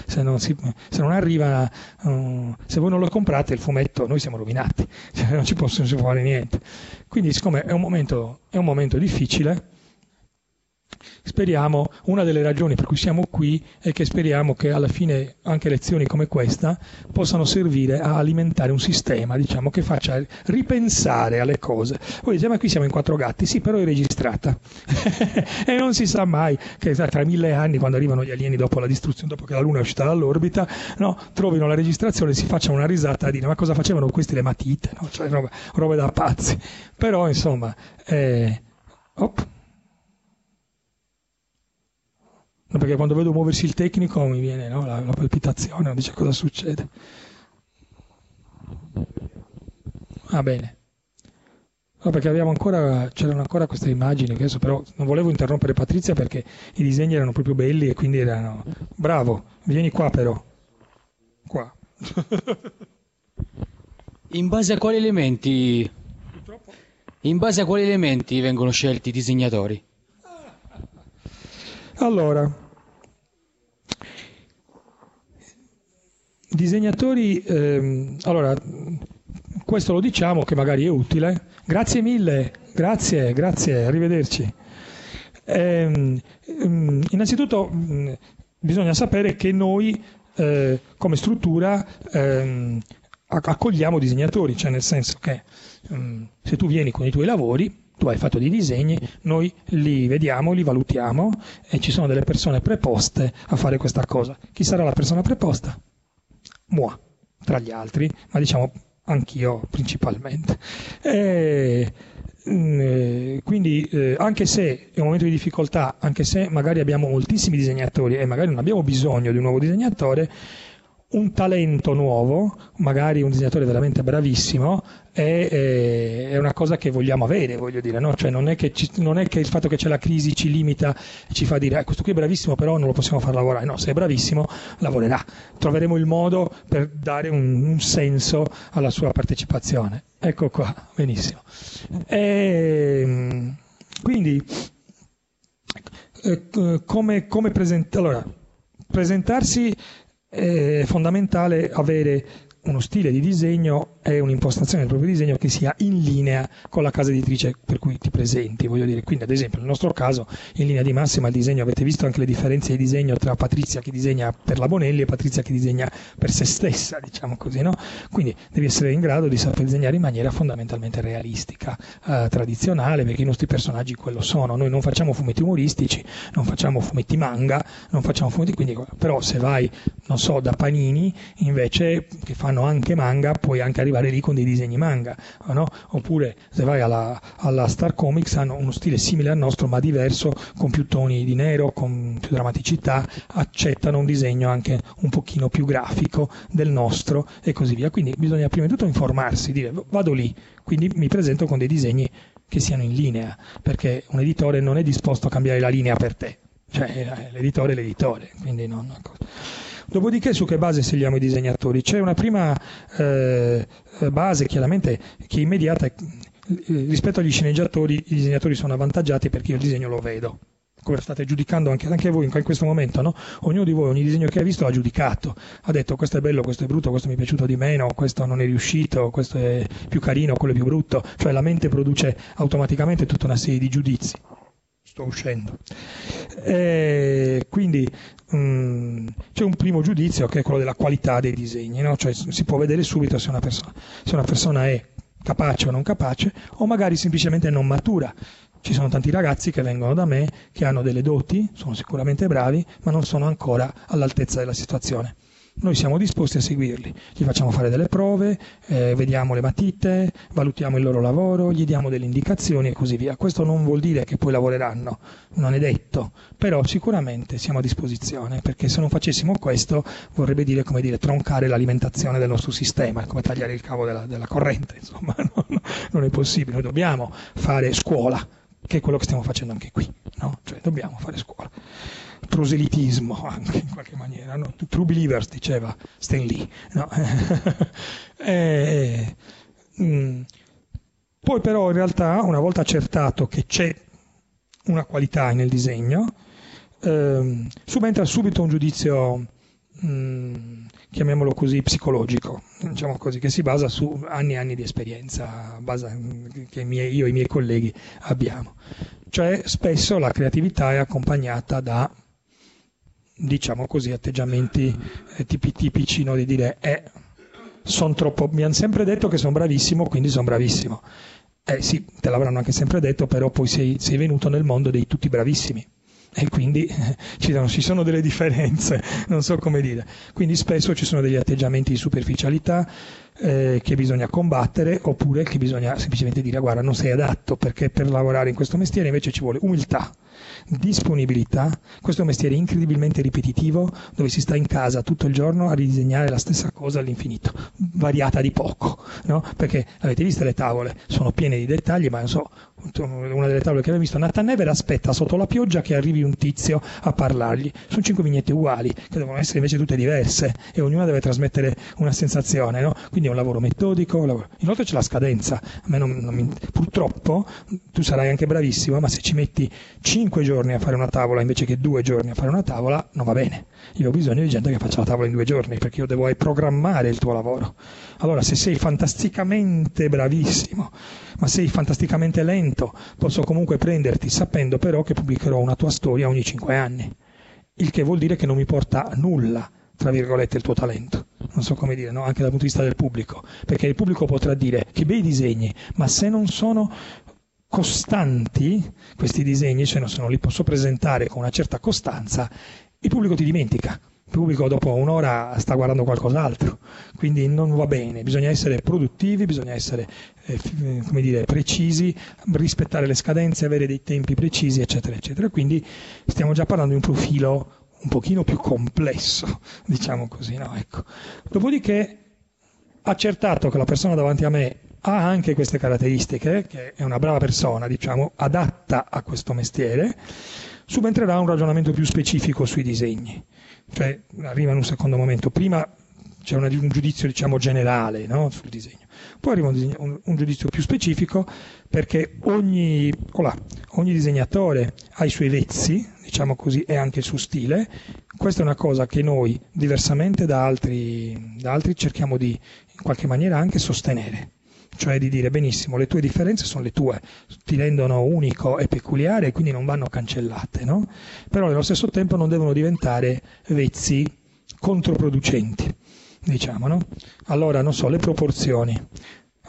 se non, si, se non arriva, um, se voi non lo comprate il fumetto, noi siamo rovinati, cioè, non ci possono, non si può fare niente. Quindi, siccome è un momento, è un momento difficile, speriamo, una delle ragioni per cui siamo qui è che speriamo che alla fine anche lezioni come questa possano servire a alimentare un sistema, diciamo, che faccia ripensare alle cose. Voi dite: ma qui siamo in quattro gatti. Sì, però è registrata e non si sa mai che tra mille anni, quando arrivano gli alieni dopo la distruzione, dopo che la Luna è uscita dall'orbita, no, trovino la registrazione e si faccia una risata a dire: ma cosa facevano questi, le matite, no? Cioè roba, roba da pazzi. Però insomma, eh... op. Perché quando vedo muoversi il tecnico mi viene, no, la, la palpitazione, dice: cosa succede? Va ah, bene. No, perché abbiamo ancora, c'erano ancora queste immagini, che adesso però non volevo interrompere Patrizia perché i disegni erano proprio belli e quindi erano... Bravo, vieni qua però. Qua. In base a quali elementi... Purtroppo. In base a quali elementi vengono scelti i disegnatori? Allora, disegnatori, ehm, allora, questo lo diciamo che magari è utile. Grazie mille, grazie, grazie, arrivederci. Ehm, innanzitutto mh, bisogna sapere che noi eh, come struttura ehm, accogliamo disegnatori, cioè nel senso che mh, se tu vieni con i tuoi lavori, tu hai fatto dei disegni, noi li vediamo, li valutiamo e ci sono delle persone preposte a fare questa cosa. Chi sarà la persona preposta? Moi, tra gli altri, ma diciamo anch'io principalmente. E, Quindi eh, anche se è un momento di difficoltà, anche se magari abbiamo moltissimi disegnatori e magari non abbiamo bisogno di un nuovo disegnatore, un talento nuovo, magari un disegnatore veramente bravissimo, è, è, è una cosa che vogliamo avere, voglio dire, no? Cioè non è che ci, non è che il fatto che c'è la crisi ci limita, ci fa dire ah, questo qui è bravissimo però non lo possiamo far lavorare. No, se è bravissimo lavorerà, troveremo il modo per dare un, un senso alla sua partecipazione. Ecco qua, benissimo. E, quindi come, come presenta, allora, presentarsi è fondamentale, avere uno stile di disegno e un'impostazione del proprio disegno che sia in linea con la casa editrice per cui ti presenti, voglio dire. Quindi ad esempio nel nostro caso, in linea di massima, il disegno, avete visto anche le differenze di disegno tra Patrizia che disegna per la Bonelli e Patrizia che disegna per se stessa, diciamo così, no? Quindi devi essere in grado di saper disegnare in maniera fondamentalmente realistica, eh, tradizionale, perché i nostri personaggi quello sono. Noi non facciamo fumetti umoristici, non facciamo fumetti manga, non facciamo fumetti, quindi però se vai, non so, da Panini invece, che fanno anche manga, puoi anche arrivare lì con dei disegni manga, no? Oppure se vai alla, alla Star Comics hanno uno stile simile al nostro ma diverso, con più toni di nero, con più drammaticità, accettano un disegno anche un pochino più grafico del nostro e così via. Quindi bisogna prima di tutto informarsi, dire vado lì, quindi mi presento con dei disegni che siano in linea, perché un editore non è disposto a cambiare la linea per te, cioè l'editore è l'editore, quindi non una cosa. Dopodiché su che base scegliamo i disegnatori? C'è una prima eh, base chiaramente che è immediata, eh, rispetto agli sceneggiatori i disegnatori sono avvantaggiati perché io il disegno lo vedo, come state giudicando anche, anche voi in questo momento, no? Ognuno di voi ogni disegno che ha visto ha giudicato, ha detto questo è bello, questo è brutto, questo mi è piaciuto di meno, questo non è riuscito, questo è più carino, quello è più brutto, cioè la mente produce automaticamente tutta una serie di giudizi. Sto uscendo. E quindi mh, c'è un primo giudizio che è quello della qualità dei disegni, no? Cioè si può vedere subito se una persona, se una persona è capace o non capace, o magari semplicemente non matura. Ci sono tanti ragazzi che vengono da me che hanno delle doti, sono sicuramente bravi, ma non sono ancora all'altezza della situazione. Noi siamo disposti a seguirli, gli facciamo fare delle prove, eh, vediamo le matite, valutiamo il loro lavoro, gli diamo delle indicazioni e così via. Questo non vuol dire che poi lavoreranno, non è detto, però sicuramente siamo a disposizione, perché se non facessimo questo vorrebbe dire, come dire, troncare l'alimentazione del nostro sistema, come tagliare il cavo della, della corrente, insomma, non, non è possibile. Noi dobbiamo fare scuola, che è quello che stiamo facendo anche qui, no? Cioè dobbiamo fare scuola. Proselitismo anche in qualche maniera, no? True believers diceva Stan Lee, no? e, mh, poi però in realtà una volta accertato che c'è una qualità nel disegno, ehm, subentra subito un giudizio, mh, chiamiamolo così, psicologico, diciamo così, che si basa su anni e anni di esperienza basa, che io e i miei colleghi abbiamo. Cioè spesso la creatività è accompagnata da, diciamo così, atteggiamenti eh, tipi, tipici, no? Di dire eh, son troppo, mi hanno sempre detto che sono bravissimo, quindi sono bravissimo. Eh sì, te l'avranno anche sempre detto, però poi sei, sei venuto nel mondo dei tutti bravissimi e quindi eh, ci, sono, ci sono delle differenze, non so come dire. Quindi spesso ci sono degli atteggiamenti di superficialità eh, che bisogna combattere, oppure che bisogna semplicemente dire guarda non sei adatto, perché per lavorare in questo mestiere invece ci vuole umiltà, disponibilità. Questo è un mestiere incredibilmente ripetitivo, dove si sta in casa tutto il giorno a ridisegnare la stessa cosa all'infinito, variata di poco, no? Perché avete visto le tavole, sono piene di dettagli, ma non so, una delle tavole che avevo visto, Nathan Never aspetta sotto la pioggia che arrivi un tizio a parlargli, sono cinque vignette uguali che devono essere invece tutte diverse e ognuna deve trasmettere una sensazione, no? Quindi è un lavoro metodico, un lavoro... inoltre c'è la scadenza. A me non, non mi... purtroppo tu sarai anche bravissimo, ma se ci metti cinque giorni a fare una tavola invece che due giorni a fare una tavola non va bene. Io ho bisogno di gente che faccia la tavola in due giorni, perché io devo programmare il tuo lavoro. Allora se sei fantasticamente bravissimo ma sei fantasticamente lento, posso comunque prenderti, sapendo però che pubblicherò una tua storia ogni cinque anni, il che vuol dire che non mi porta a nulla, tra virgolette, il tuo talento, non so come dire, no? Anche dal punto di vista del pubblico, perché il pubblico potrà dire che bei disegni, ma se non sono costanti questi disegni, cioè non se non li posso presentare con una certa costanza, il pubblico ti dimentica, il pubblico dopo un'ora sta guardando qualcos'altro, quindi non va bene. Bisogna essere produttivi, bisogna essere eh, come dire, precisi, rispettare le scadenze, avere dei tempi precisi, eccetera eccetera. Quindi stiamo già parlando di un profilo un pochino più complesso, diciamo così, no? Ecco. Dopodiché, accertato che la persona davanti a me ha anche queste caratteristiche, che è una brava persona, diciamo, adatta a questo mestiere, subentrerà un ragionamento più specifico sui disegni. Cioè, arriva in un secondo momento. Prima c'è una, un giudizio, diciamo, generale, no? Sul disegno. Poi arriva un, disegno, un, un giudizio più specifico, perché ogni, olà, ogni disegnatore ha i suoi vezzi, diciamo così, e anche il suo stile. Questa è una cosa che noi, diversamente da altri, da altri, cerchiamo di in qualche maniera anche sostenere. Cioè di dire, benissimo, le tue differenze sono le tue, ti rendono unico e peculiare, e quindi non vanno cancellate, no? Però allo stesso tempo non devono diventare vezzi controproducenti, diciamo, no? Allora, non so, le proporzioni.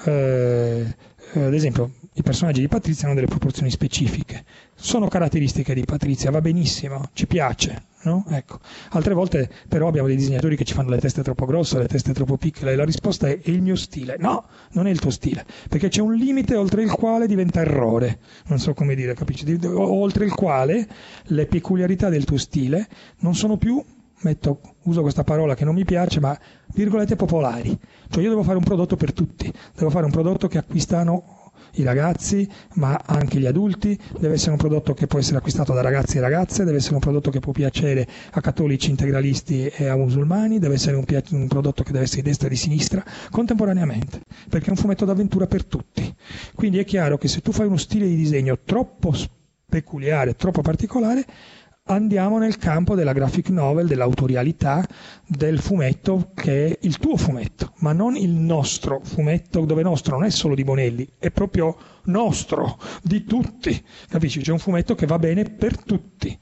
Eh, ad esempio, i personaggi di Patrizia hanno delle proporzioni specifiche, sono caratteristiche di Patrizia, va benissimo, ci piace, no? Ecco. Altre volte però abbiamo dei disegnatori che ci fanno le teste troppo grosse, le teste troppo piccole, e la risposta è il mio stile. No, non è il tuo stile, perché c'è un limite oltre il quale diventa errore, non so come dire, capisci? Oltre il quale le peculiarità del tuo stile non sono più, metto, uso questa parola che non mi piace, ma virgolette popolari. Cioè io devo fare un prodotto per tutti, devo fare un prodotto che acquistano i ragazzi, ma anche gli adulti, deve essere un prodotto che può essere acquistato da ragazzi e ragazze, deve essere un prodotto che può piacere a cattolici, integralisti e a musulmani, deve essere un, pia- un prodotto che deve essere di destra e di sinistra, contemporaneamente, perché è un fumetto d'avventura per tutti. Quindi è chiaro che se tu fai uno stile di disegno troppo peculiare, troppo particolare, andiamo nel campo della graphic novel, dell'autorialità, del fumetto che è il tuo fumetto, ma non il nostro fumetto, dove nostro non è solo di Bonelli, è proprio nostro, di tutti, capisci? C'è un fumetto che va bene per tutti,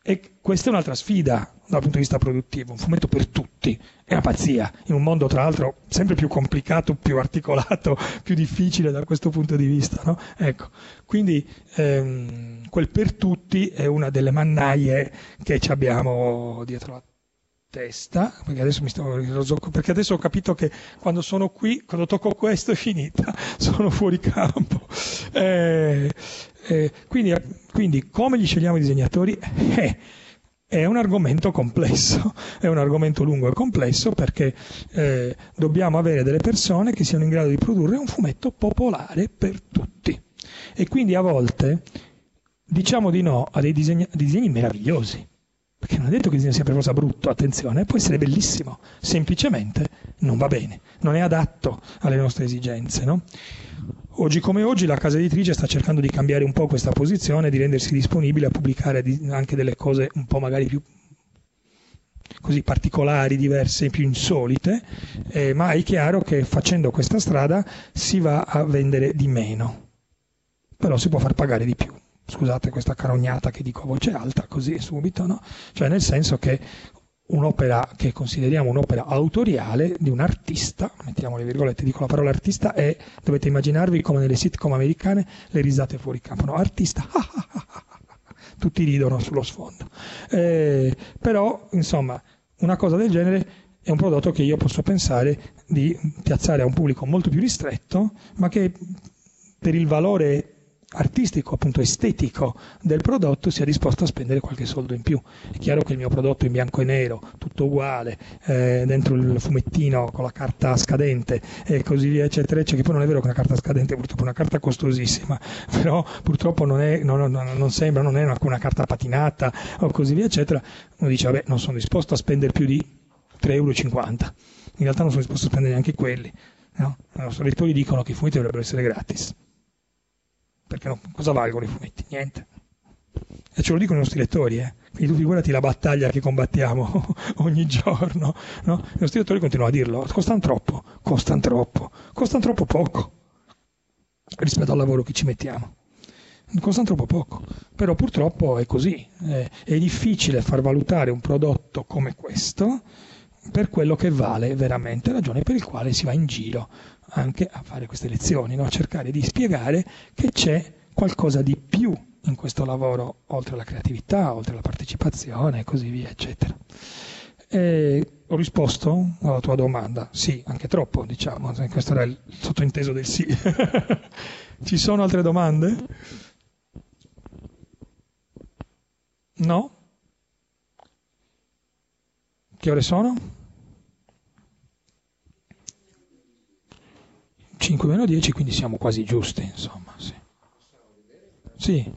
e questa è un'altra sfida dal punto di vista produttivo, un fumetto per tutti è una pazzia, in un mondo tra l'altro sempre più complicato, più articolato, più difficile da questo punto di vista, no? Ecco, quindi ehm, quel per tutti è una delle mannaie che ci abbiamo dietro la testa, perché adesso mi sto perché adesso ho capito che quando sono qui, quando tocco questo è finita, sono fuori campo. Eh, eh, quindi, quindi come gli scegliamo i disegnatori? Eh, È un argomento complesso, è un argomento lungo e complesso, perché eh, dobbiamo avere delle persone che siano in grado di produrre un fumetto popolare per tutti. E quindi a volte diciamo di no a dei disegni, disegni meravigliosi, perché non è detto che il disegno sia per forza brutto, attenzione, può essere bellissimo, semplicemente non va bene, non è adatto alle nostre esigenze, no? Oggi come oggi la casa editrice sta cercando di cambiare un po' questa posizione, di rendersi disponibile a pubblicare anche delle cose un po' magari più così particolari, diverse, più insolite, eh, ma è chiaro che facendo questa strada si va a vendere di meno, però si può far pagare di più. Scusate questa carognata che dico a voce alta così subito, no? Cioè nel senso che un'opera che consideriamo un'opera autoriale di un artista, mettiamo le virgolette, dico la parola artista, e dovete immaginarvi come nelle sitcom americane le risate fuori campo, no? Artista, tutti ridono sullo sfondo, eh, però insomma una cosa del genere è un prodotto che io posso pensare di piazzare a un pubblico molto più ristretto, ma che per il valore artistico, appunto estetico del prodotto, sia disposto a spendere qualche soldo in più. È chiaro che il mio prodotto in bianco e nero, tutto uguale, eh, dentro il fumettino con la carta scadente e così via, eccetera, eccetera, che poi non è vero che una carta scadente è purtroppo una carta costosissima, però purtroppo non, è, non, non, non sembra, non è una, una carta patinata o così via, eccetera. Uno dice, vabbè, non sono disposto a spendere più di tre virgola cinquanta euro. In realtà non sono disposto a spendere neanche quelli, no? I nostri lettori dicono che i fumetti dovrebbero essere gratis. Perché no, cosa valgono i fumetti? Niente. E ce lo dicono i nostri lettori, eh? Quindi tu figurati la battaglia che combattiamo ogni giorno, no? I nostri lettori continuano a dirlo, costano troppo, costano troppo, costano troppo poco rispetto al lavoro che ci mettiamo. Costano troppo poco, però purtroppo è così, eh, è difficile far valutare un prodotto come questo per quello che vale veramente, ragione per il quale si va in giro anche a fare queste lezioni, no? A cercare di spiegare che c'è qualcosa di più in questo lavoro, oltre alla creatività, oltre alla partecipazione e così via, eccetera. E ho risposto alla tua domanda, sì, anche troppo, diciamo, questo era il sottointeso del sì. Ci sono altre domande? No? Che ore sono? cinque meno dieci, quindi siamo quasi giusti, insomma, sì. Sì.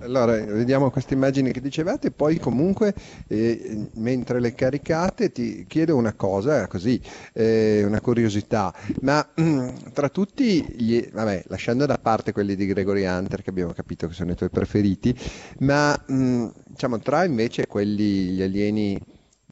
Allora, vediamo queste immagini che dicevate, poi comunque eh, mentre le caricate ti chiedo una cosa, così, eh, una curiosità, ma mh, tra tutti, gli, vabbè, lasciando da parte quelli di Gregory Hunter che abbiamo capito che sono i tuoi preferiti, ma mh, diciamo tra invece quelli, gli alieni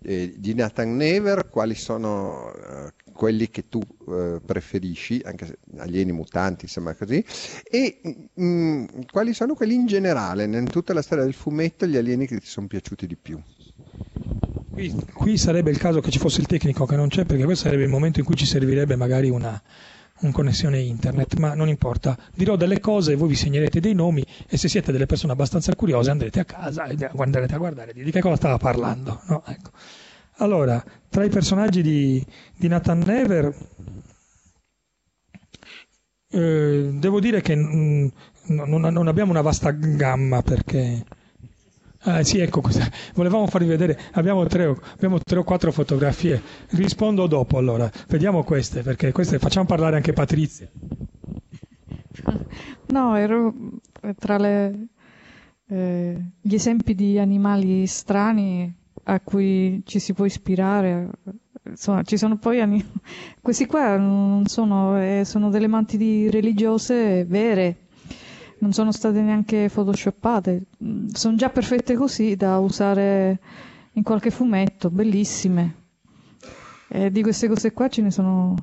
eh, di Nathan Never, quali sono eh, quelli che tu eh, preferisci, anche se alieni, mutanti, insomma così, e mh, quali sono quelli in generale, in tutta la storia del fumetto, gli alieni che ti sono piaciuti di più? Qui, qui sarebbe il caso che ci fosse il tecnico, che non c'è, perché questo sarebbe il momento in cui ci servirebbe magari una, una connessione internet, ma non importa. Dirò delle cose, voi vi segnerete dei nomi e se siete delle persone abbastanza curiose andrete a casa e andrete a guardare di che cosa stava parlando, no? Ecco. Allora, tra i personaggi di, di Nathan Never, eh, devo dire che mh, non, non abbiamo una vasta gamma, perché... Ah, sì, ecco, cosa. Volevamo farvi vedere, abbiamo tre, abbiamo tre o quattro fotografie, rispondo dopo allora, vediamo queste, perché queste facciamo parlare anche Patrizia. No, ero tra le, eh, gli esempi di animali strani a cui ci si può ispirare, insomma, ci sono poi anni... questi qua non sono, eh, sono delle mantidi religiose vere, non sono state neanche photoshoppate, sono già perfette così da usare in qualche fumetto, bellissime, e di queste cose qua ce ne sono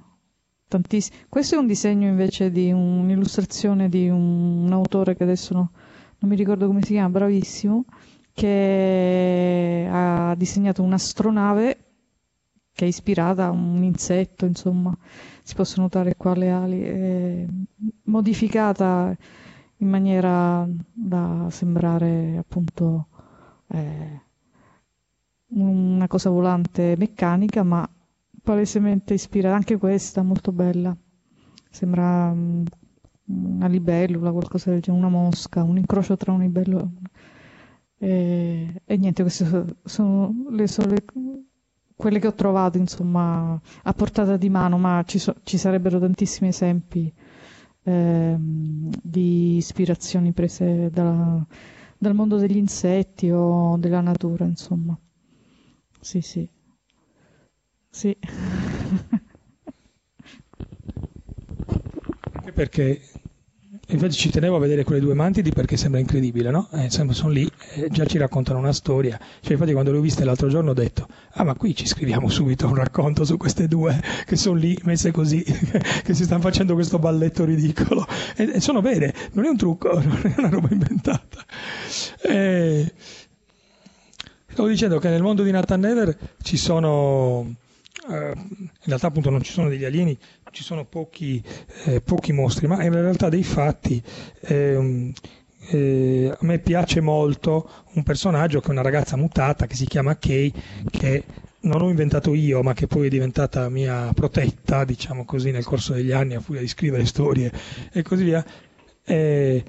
tantissime. Questo è un disegno invece di un'illustrazione di un, un autore che adesso no, non mi ricordo come si chiama, bravissimo, che ha disegnato un'astronave che è ispirata a un insetto, insomma, si possono notare qua le ali, è modificata in maniera da sembrare appunto eh, una cosa volante meccanica, ma palesemente ispirata, anche questa molto bella, sembra mh, una libellula, qualcosa del genere, una mosca, un incrocio tra un libello e un... E, e niente, queste sono le sole, quelle che ho trovato, insomma, a portata di mano, ma ci, so, ci sarebbero tantissimi esempi eh, di ispirazioni prese da, dal mondo degli insetti o della natura, insomma. Sì, sì. Sì. Anche perché... Infatti ci tenevo a vedere quelle due mantidi perché sembra incredibile, no? Eh, sono lì, eh, già ci raccontano una storia. Cioè, infatti quando le ho viste l'altro giorno ho detto, ah, ma qui ci scriviamo subito un racconto su queste due che sono lì messe così, che si stanno facendo questo balletto ridicolo. E, e sono vere, non è un trucco, non è una roba inventata. E... Stavo dicendo che nel mondo di Nathan Never ci sono... Uh, in realtà appunto non ci sono degli alieni, ci sono pochi, eh, pochi mostri, ma in realtà dei fatti eh, eh, a me piace molto un personaggio che è una ragazza mutata che si chiama Kay, che non ho inventato io ma che poi è diventata mia protetta, diciamo così, nel corso degli anni a furia di scrivere storie e così via. eh,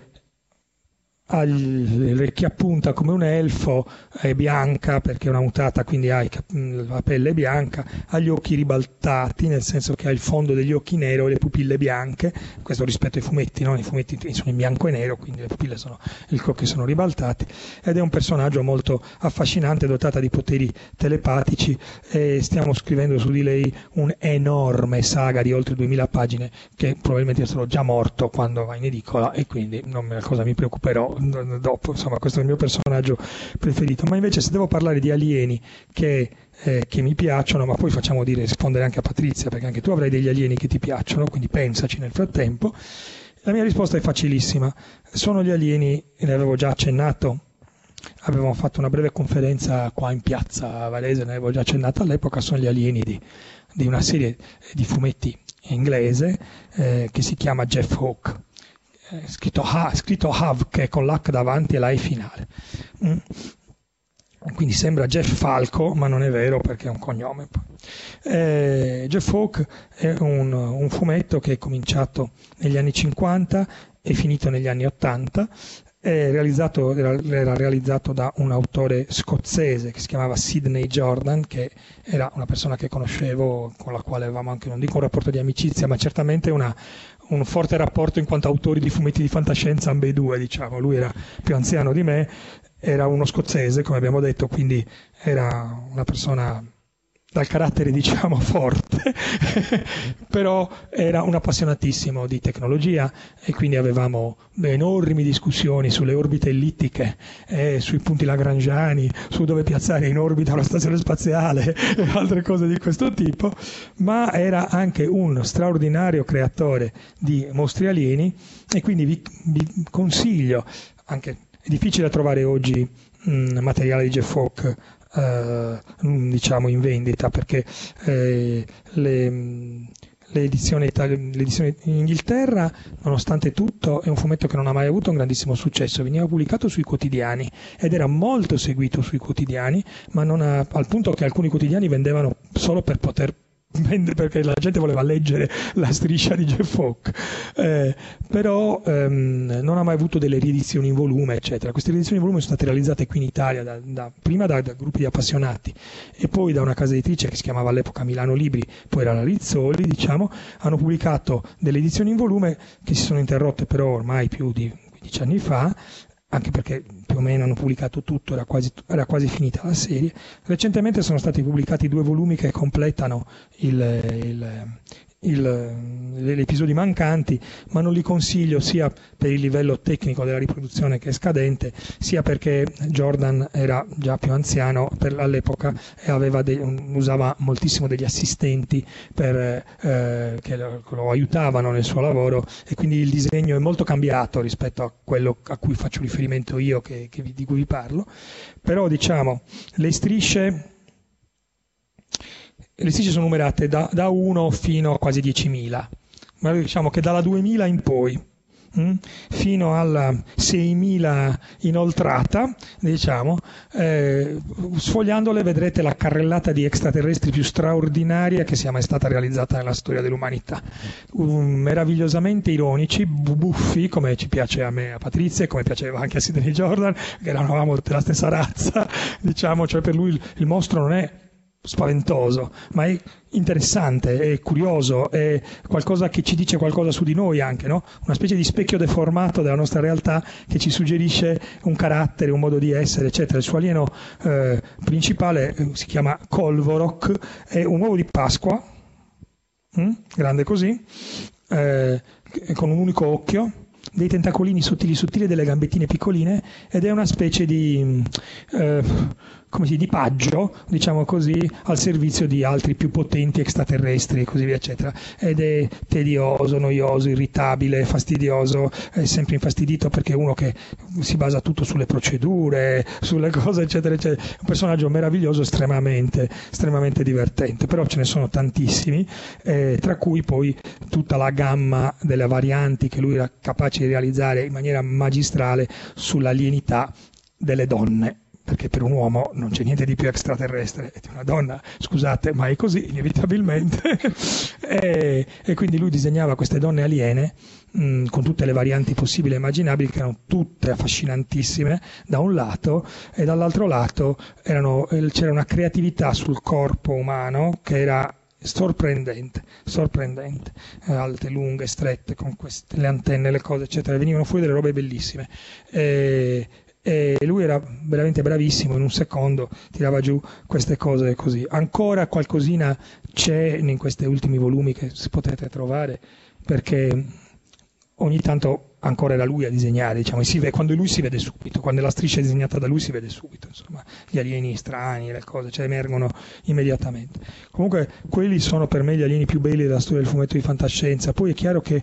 Ha le orecchie a punta come un elfo, è bianca perché è una mutata, quindi ha la pelle bianca, ha gli occhi ribaltati, nel senso che ha il fondo degli occhi nero e le pupille bianche, questo rispetto ai fumetti, no? I fumetti sono in bianco e nero, quindi le pupille sono, il occhi sono ribaltati, ed è un personaggio molto affascinante, dotata di poteri telepatici, e stiamo scrivendo su di lei un'enorme saga di oltre duemila pagine, che probabilmente sarò già morto quando va in edicola e quindi non me la cosa mi preoccuperò dopo, insomma, questo è il mio personaggio preferito. Ma invece se devo parlare di alieni che, eh, che mi piacciono, ma poi facciamo dire, rispondere anche a Patrizia, perché anche tu avrai degli alieni che ti piacciono, quindi pensaci nel frattempo, la mia risposta è facilissima, sono gli alieni, ne avevo già accennato, avevamo fatto una breve conferenza qua in piazza Varese, ne avevo già accennato all'epoca, sono gli alieni di, di una serie di fumetti inglese eh, che si chiama Jeff Hawke, scritto Hav, scritto Hav, che è con l'H davanti e la E finale. Mm. quindi sembra Jeff Falco, ma non è vero perché è un cognome. Eh, Jeff Hawke è un, un fumetto che è cominciato negli anni cinquanta e finito negli anni ottanta. È realizzato, era, era realizzato da un autore scozzese che si chiamava Sidney Jordan, che era una persona che conoscevo, con la quale avevamo anche, non dico un rapporto di amicizia, ma certamente una, un forte rapporto in quanto autori di fumetti di fantascienza ambedue, diciamo. Lui era più anziano di me, era uno scozzese, come abbiamo detto, quindi era una persona dal carattere, diciamo, forte, però era un appassionatissimo di tecnologia e quindi avevamo enormi discussioni sulle orbite ellittiche, eh, sui punti lagrangiani, su dove piazzare in orbita la stazione spaziale e altre cose di questo tipo, ma era anche un straordinario creatore di mostri alieni e quindi vi, vi consiglio, anche è difficile trovare oggi mh, materiale di Jeff Hawke Uh, diciamo in vendita, perché eh, le, le, edizioni itali- le edizioni in Inghilterra, nonostante tutto, è un fumetto che non ha mai avuto un grandissimo successo. Veniva pubblicato sui quotidiani ed era molto seguito sui quotidiani, ma non ha, al punto che alcuni quotidiani vendevano solo per poter vendere, perché la gente voleva leggere la striscia di Jeff Hawke, eh, però ehm, non ha mai avuto delle riedizioni in volume, eccetera. Queste riedizioni in volume sono state realizzate qui in Italia da, da, prima da, da gruppi di appassionati e poi da una casa editrice che si chiamava all'epoca Milano Libri, poi era la Rizzoli, diciamo. Hanno pubblicato delle edizioni in volume che si sono interrotte però ormai più di quindici anni fa, anche perché più o meno hanno pubblicato tutto, era quasi, era quasi finita la serie. Recentemente sono stati pubblicati due volumi che completano il, il, il, gli episodi mancanti, ma non li consiglio sia per il livello tecnico della riproduzione che è scadente, sia perché Jordan era già più anziano per all'epoca e aveva de, usava moltissimo degli assistenti per, eh, che lo, lo aiutavano nel suo lavoro, e quindi il disegno è molto cambiato rispetto a quello a cui faccio riferimento io, che, che vi, di cui vi parlo. Però diciamo le strisce le strisce sono numerate da, da uno fino a quasi diecimila, ma diciamo che dalla duemila in poi mh, fino alla seimila inoltrata, diciamo, eh, sfogliandole vedrete la carrellata di extraterrestri più straordinaria che sia mai stata realizzata nella storia dell'umanità. Um, meravigliosamente ironici, buffi, come ci piace a me, a Patrizia, e come piaceva anche a Sidney Jordan, che eravamo della stessa razza, diciamo, cioè per lui il, il mostro non è spaventoso, ma è interessante, è curioso, è qualcosa che ci dice qualcosa su di noi anche, no? Una specie di specchio deformato della nostra realtà che ci suggerisce un carattere, un modo di essere, eccetera. Il suo alieno eh, principale eh, si chiama Kolvorok, è un uovo di Pasqua, mh? grande così, eh, con un unico occhio, dei tentacolini sottili sottili, delle gambettine piccoline, ed è una specie di eh, come si dice, di paggio, diciamo così, al servizio di altri più potenti extraterrestri e così via, eccetera. Ed è tedioso, noioso, irritabile, fastidioso, è sempre infastidito perché è uno che si basa tutto sulle procedure, sulle cose, eccetera, eccetera. Un personaggio meraviglioso, estremamente, estremamente divertente. Però ce ne sono tantissimi, eh, tra cui poi tutta la gamma delle varianti che lui era capace di realizzare in maniera magistrale sull'alienità delle donne, perché per un uomo non c'è niente di più extraterrestre, di una donna, scusate, ma è così, inevitabilmente. e, e quindi lui disegnava queste donne aliene mh, con tutte le varianti possibili e immaginabili, che erano tutte affascinantissime da un lato, e dall'altro lato erano, c'era una creatività sul corpo umano che era sorprendente, sorprendente, alte, lunghe, strette, con queste, le antenne, le cose, eccetera. Venivano fuori delle robe bellissime. E, e lui era veramente bravissimo, in un secondo tirava giù queste cose così. Ancora qualcosina c'è in questi ultimi volumi che potete trovare, perché ogni tanto ancora era lui a disegnare, diciamo, e si vede, quando lui si vede subito, quando la striscia è disegnata da lui si vede subito, insomma, gli alieni strani, le cose, cioè emergono immediatamente. Comunque quelli sono per me gli alieni più belli della storia del fumetto di fantascienza. Poi è chiaro che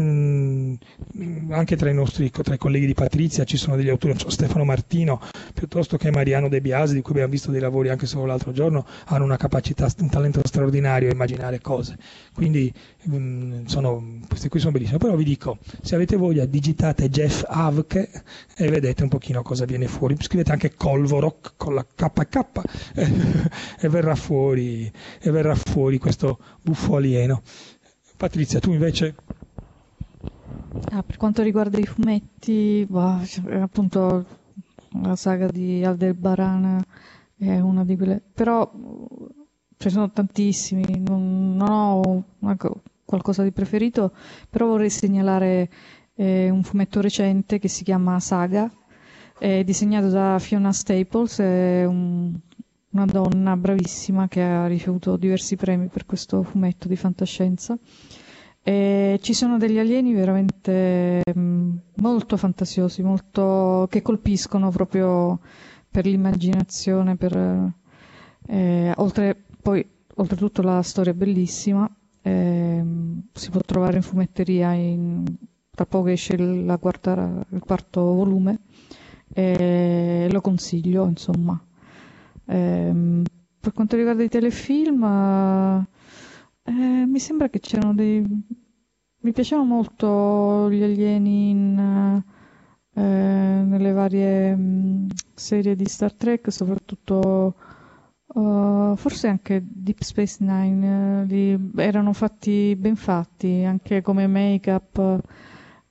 mh, anche tra i nostri tra i colleghi di Patrizia ci sono degli autori, cioè Stefano Martino piuttosto che Mariano De Biasi, di cui abbiamo visto dei lavori anche solo l'altro giorno, hanno una capacità, un talento straordinario a immaginare cose, quindi mh, sono, questi qui sono bellissimi. Però vi dico, se avete voglia digitate Jeff Hawke e vedete un pochino cosa viene fuori, scrivete anche Kolvorok con la K K eh, e verrà fuori e verrà fuori questo buffo alieno. Patrizia, tu invece? Ah, per quanto riguarda i fumetti, boh, appunto la saga di Aldebaran è una di quelle, però ce ne sono tantissimi, non, non ho una, qualcosa di preferito, però vorrei segnalare eh, un fumetto recente che si chiama Saga, è disegnato da Fiona Staples, è un, una donna bravissima che ha ricevuto diversi premi per questo fumetto di fantascienza. E ci sono degli alieni veramente molto fantasiosi, molto, che colpiscono proprio per l'immaginazione, per, eh, oltre, poi, oltretutto la storia è bellissima, eh, si può trovare in fumetteria, in, tra poco esce la quarta, il quarto volume, eh, lo consiglio insomma. Eh, per quanto riguarda i telefilm... Eh, mi sembra che c'erano dei... mi piacevano molto gli alieni in, eh, nelle varie mh, serie di Star Trek, soprattutto uh, forse anche Deep Space Nine, eh, li... erano fatti ben fatti, anche come make-up,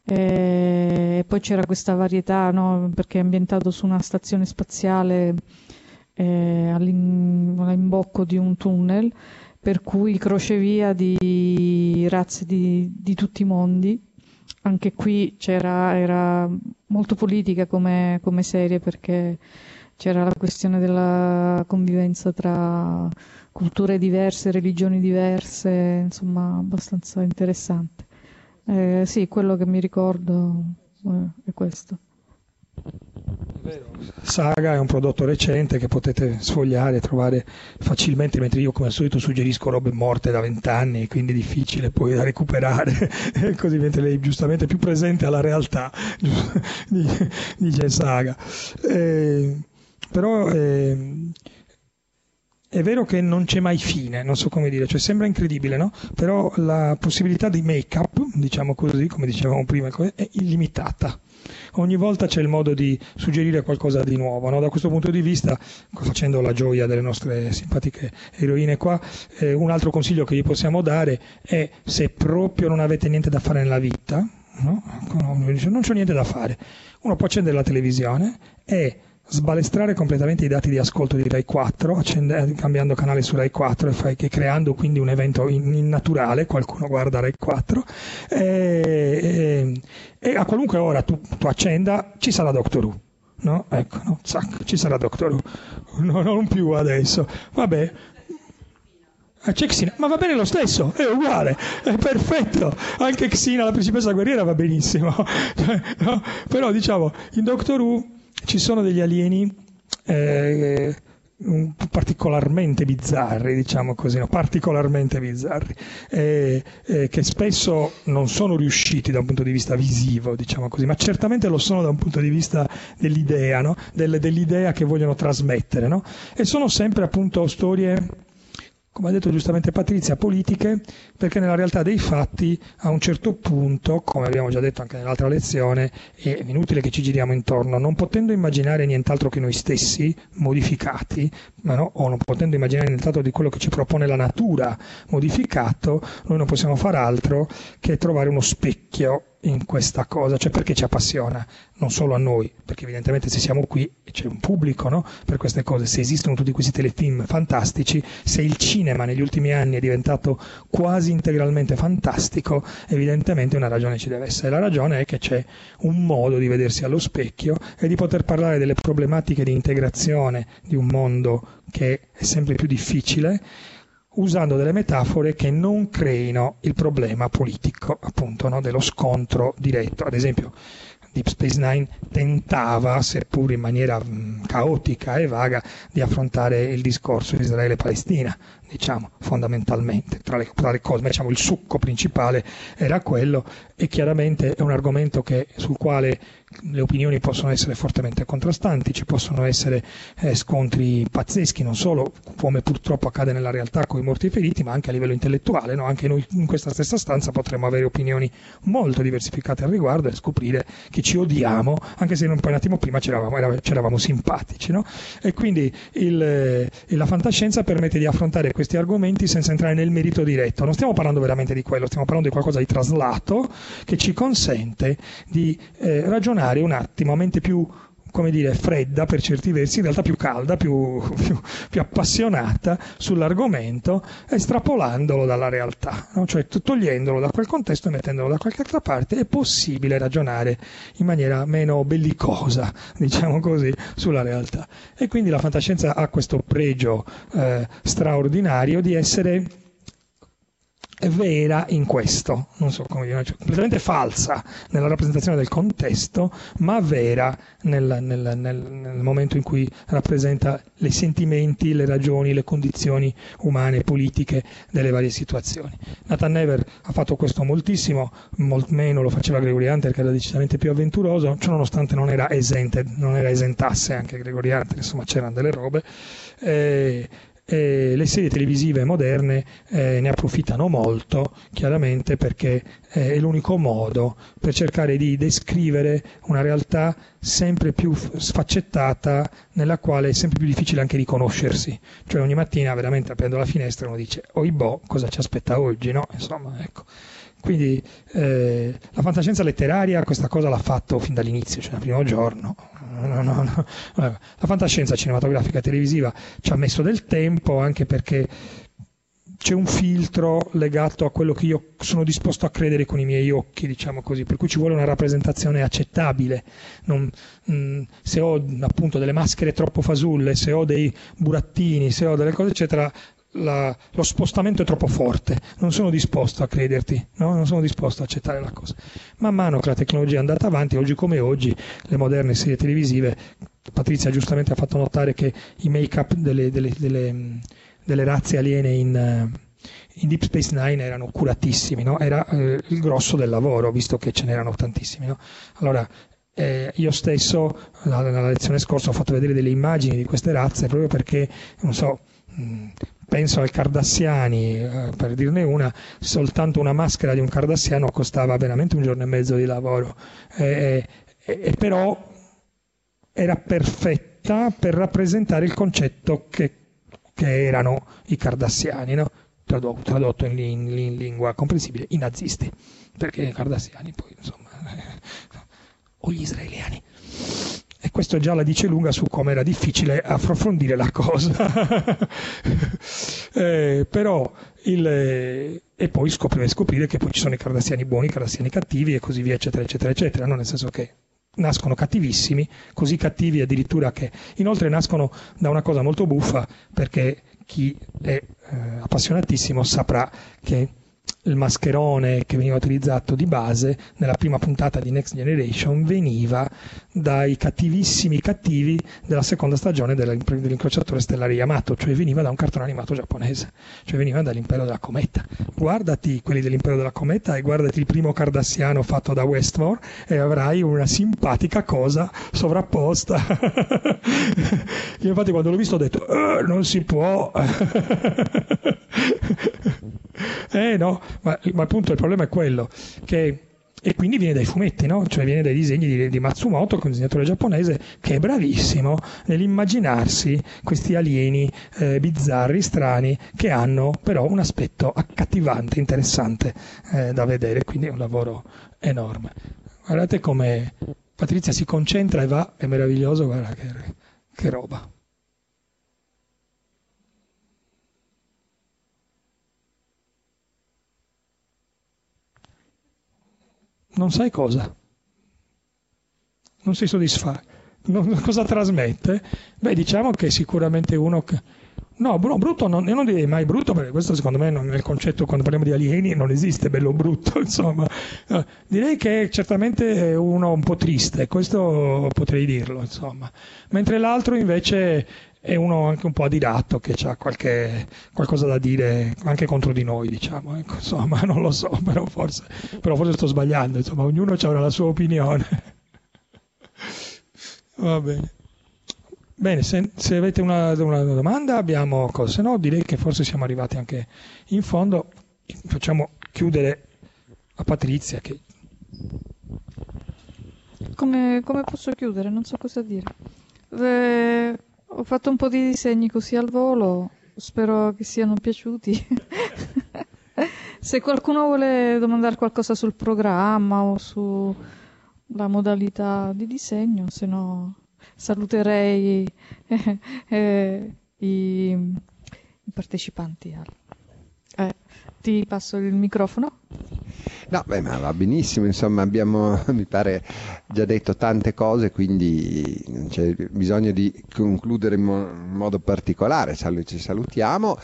eh, e poi c'era questa varietà, no? Perché è ambientato su una stazione spaziale eh, all'in... all'imbocco di un tunnel, per cui crocevia di razze di, di tutti i mondi. Anche qui c'era, era molto politica come, come serie, perché c'era la questione della convivenza tra culture diverse, religioni diverse, insomma abbastanza interessante. Eh, sì, quello che mi ricordo eh, è questo. Saga è un prodotto recente che potete sfogliare e trovare facilmente, mentre io come al solito suggerisco robe morte da vent'anni, quindi difficile poi da recuperare così, mentre lei giustamente è più presente alla realtà, dice Saga. Eh, però eh, è vero che non c'è mai fine, non so come dire, cioè sembra incredibile, no? Però la possibilità di make up, diciamo così, come dicevamo prima, è illimitata. Ogni volta c'è il modo di suggerire qualcosa di nuovo, no? Da questo punto di vista, facendo la gioia delle nostre simpatiche eroine qua, eh, un altro consiglio che vi possiamo dare è, se proprio non avete niente da fare nella vita, no? Non c'è niente da fare, uno può accendere la televisione e sbalestrare completamente i dati di ascolto di Rai quattro, accende, cambiando canale su Rai quattro e fai, che creando quindi un evento innaturale, qualcuno guarda Rai quattro e, e, e a qualunque ora tu, tu accenda ci sarà Doctor Who, no? Ecco, no? Zac, ci sarà Doctor Who, no, non più adesso, vabbè. C'è Xena, ma va bene lo stesso, è uguale, è perfetto, anche Xena la principessa guerriera va benissimo, no? Però diciamo, in Doctor Who ci sono degli alieni eh, particolarmente bizzarri, diciamo così, no? particolarmente bizzarri, eh, eh, che spesso non sono riusciti da un punto di vista visivo, diciamo così, ma certamente lo sono da un punto di vista dell'idea, no? Del, dell'idea che vogliono trasmettere, no? E sono sempre appunto storie, come ha detto giustamente Patrizia, politiche, perché nella realtà dei fatti a un certo punto, come abbiamo già detto anche nell'altra lezione, è inutile che ci giriamo intorno, non potendo immaginare nient'altro che noi stessi modificati, ma no, o non potendo immaginare nient'altro di quello che ci propone la natura modificato, noi non possiamo far altro che trovare uno specchio in questa cosa, cioè perché ci appassiona non solo a noi, perché evidentemente se siamo qui c'è un pubblico, no? Per queste cose, se esistono tutti questi telefilm fantastici, se il cinema negli ultimi anni è diventato quasi integralmente fantastico, evidentemente una ragione ci deve essere. La ragione è che c'è un modo di vedersi allo specchio e di poter parlare delle problematiche di integrazione di un mondo che è sempre più difficile, usando delle metafore che non creino il problema politico, appunto, no? Dello scontro diretto. Ad esempio Deep Space Nine tentava, seppur in maniera mh, caotica e vaga, di affrontare il discorso Israele-Palestina, diciamo, fondamentalmente tra le, tra le cose, ma diciamo il succo principale era quello, e chiaramente è un argomento che, sul quale le opinioni possono essere fortemente contrastanti, ci possono essere eh, scontri pazzeschi, non solo come purtroppo accade nella realtà con i morti e i feriti, ma anche a livello intellettuale, no? Anche noi in questa stessa stanza potremmo avere opinioni molto diversificate al riguardo e scoprire che ci odiamo, anche se un, un attimo prima c'eravamo, c'eravamo simpatici, no? E quindi il, la fantascienza permette di affrontare questi argomenti senza entrare nel merito diretto, non stiamo parlando veramente di quello, stiamo parlando di qualcosa di traslato che ci consente di eh, ragionare un attimo a mente più, come dire, fredda per certi versi, in realtà più calda, più, più, più appassionata sull'argomento, estrapolandolo dalla realtà, no? Cioè togliendolo da quel contesto e mettendolo da qualche altra parte, è possibile ragionare in maniera meno bellicosa, diciamo così, sulla realtà. E quindi la fantascienza ha questo pregio eh, straordinario di essere vera in questo, non so come dire, cioè completamente falsa nella rappresentazione del contesto, ma vera nel, nel, nel, nel momento in cui rappresenta i sentimenti, le ragioni, le condizioni umane, politiche delle varie situazioni. Nathan Never ha fatto questo moltissimo, molto meno lo faceva Gregory Hunter, che era decisamente più avventuroso, ciò nonostante non era esente, non era esentasse anche Gregory Hunter, insomma c'erano delle robe. Eh, E le serie televisive moderne eh, ne approfittano molto, chiaramente, perché eh, è l'unico modo per cercare di descrivere una realtà sempre più sfaccettata, nella quale è sempre più difficile anche riconoscersi. Cioè ogni mattina veramente aprendo la finestra uno dice: oi boh, cosa ci aspetta oggi, no? Insomma, ecco. Quindi eh, la fantascienza letteraria questa cosa l'ha fatto fin dall'inizio, cioè dal primo giorno. No, no, no. La fantascienza cinematografica e televisiva ci ha messo del tempo, anche perché c'è un filtro legato a quello che io sono disposto a credere con i miei occhi, diciamo così, per cui ci vuole una rappresentazione accettabile. Non, mh, se ho appunto delle maschere troppo fasulle, se ho dei burattini, se ho delle cose eccetera, La, lo spostamento è troppo forte, non sono disposto a crederti, no? Non sono disposto ad accettare la cosa. Man mano che la tecnologia è andata avanti, oggi come oggi, le moderne serie televisive, Patrizia giustamente ha fatto notare che i make-up delle, delle, delle, delle razze aliene in, in Deep Space Nine erano curatissimi, no? Era eh, il grosso del lavoro, visto che ce n'erano tantissimi, no? Allora, Eh, io stesso, nella lezione scorsa, ho fatto vedere delle immagini di queste razze, proprio perché, non so, mh, penso al Cardassiani, eh, per dirne una, soltanto una maschera di un Cardassiano costava veramente un giorno e mezzo di lavoro, eh, eh, eh, però era perfetta per rappresentare il concetto che, che erano i Cardassiani, no? Tradu- tradotto in, in, in lingua comprensibile, i nazisti, perché i Cardassiani poi, insomma... Eh, o gli israeliani. E questo già la dice lunga su come era difficile approfondire la cosa. eh, però il, eh, e poi scoprire, scoprire che poi ci sono i cardassiani buoni, i cardassiani cattivi e così via, eccetera, eccetera, eccetera, no? Nel senso che nascono cattivissimi, così cattivi addirittura che inoltre nascono da una cosa molto buffa, perché chi è eh, appassionatissimo saprà che il mascherone che veniva utilizzato di base nella prima puntata di Next Generation veniva dai cattivissimi cattivi della seconda stagione dell'Incrociatore Stellare Yamato, cioè veniva da un cartone animato giapponese, cioè veniva dall'Impero della Cometa. Guardati quelli dell'Impero della Cometa e guardati il primo cardassiano fatto da Westmore e avrai una simpatica cosa sovrapposta. Io infatti quando l'ho visto ho detto eh, non si può. Eh no, ma, ma appunto il problema è quello che, e quindi viene dai fumetti, no? Cioè viene dai disegni di, di Matsumoto, che è un disegnatore giapponese che è bravissimo nell'immaginarsi questi alieni eh, bizzarri, strani, che hanno però un aspetto accattivante, interessante eh, da vedere, quindi è un lavoro enorme. Guardate come Patrizia si concentra e va, è meraviglioso, guarda che, che roba. Non sai cosa, non si soddisfa, non, cosa trasmette? Beh, diciamo che è sicuramente uno che... No, br- brutto, non, io non direi mai brutto, perché questo secondo me non, nel concetto quando parliamo di alieni non esiste bello o brutto, insomma. No, direi che certamente è uno un po' triste, questo potrei dirlo, insomma. Mentre l'altro invece è uno anche un po' adidato, che ha qualche qualcosa da dire anche contro di noi, diciamo, ecco, insomma, non lo so, però forse, però forse sto sbagliando, insomma, ognuno ha la sua opinione. Va bene. Bene, se, se avete una, una domanda abbiamo cosa, se no direi che forse siamo arrivati anche in fondo. Facciamo chiudere a Patrizia che... Come, come posso chiudere? Non so cosa dire. Eh, ho fatto un po' di disegni così al volo, spero che siano piaciuti. Se qualcuno vuole domandare qualcosa sul programma o sulla modalità di disegno, se no saluterei eh, eh, i, i partecipanti al... eh. Ti passo il microfono. No, beh, ma va benissimo, insomma, abbiamo, mi pare, già detto tante cose, quindi non c'è bisogno di concludere in mo- modo particolare. Sal- ci salutiamo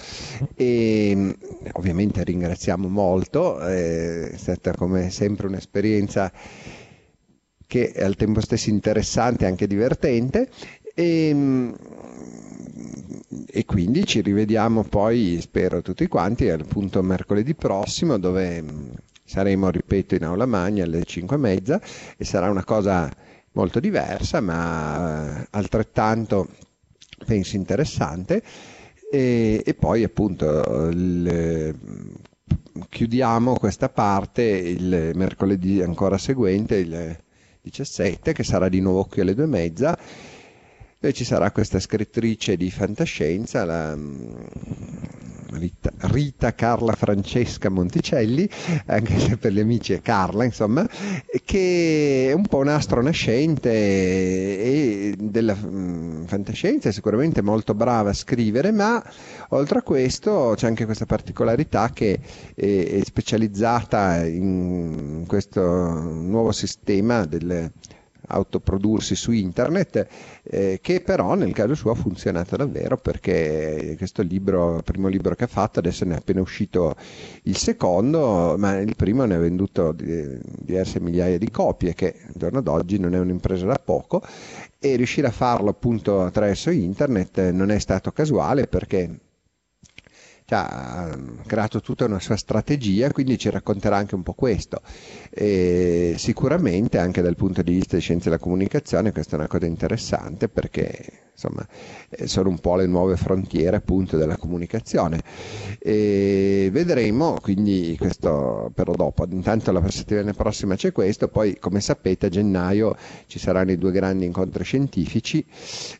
e ovviamente ringraziamo molto, è stata come sempre un'esperienza che è al tempo stesso interessante e anche divertente, e e quindi ci rivediamo poi, spero tutti quanti, appunto mercoledì prossimo, dove saremo, ripeto, in Aula Magna alle cinque e mezza, e sarà una cosa molto diversa ma altrettanto penso interessante, e, e poi appunto il, chiudiamo questa parte il mercoledì ancora seguente, il diciassette, che sarà di nuovo qui alle due e mezza. E ci sarà questa scrittrice di fantascienza, la Rita, Rita Carla Francesca Monticelli, anche se per gli amici è Carla, insomma, che è un po' un astro nascente e della fantascienza, è sicuramente molto brava a scrivere, ma oltre a questo c'è anche questa particolarità che è specializzata in questo nuovo sistema del autoprodursi su internet, eh, che però nel caso suo ha funzionato davvero, perché questo libro, il primo libro che ha fatto, adesso ne è appena uscito il secondo, ma il primo ne ha venduto diverse migliaia di copie, che al giorno d'oggi non è un'impresa da poco, e riuscire a farlo appunto attraverso internet non è stato casuale, perché ha creato tutta una sua strategia, quindi ci racconterà anche un po' questo, e sicuramente anche dal punto di vista di scienze della comunicazione questa è una cosa interessante, perché insomma sono un po' le nuove frontiere appunto della comunicazione, e vedremo quindi questo però dopo. Intanto la settimana prossima c'è questo, poi come sapete a gennaio ci saranno i due grandi incontri scientifici,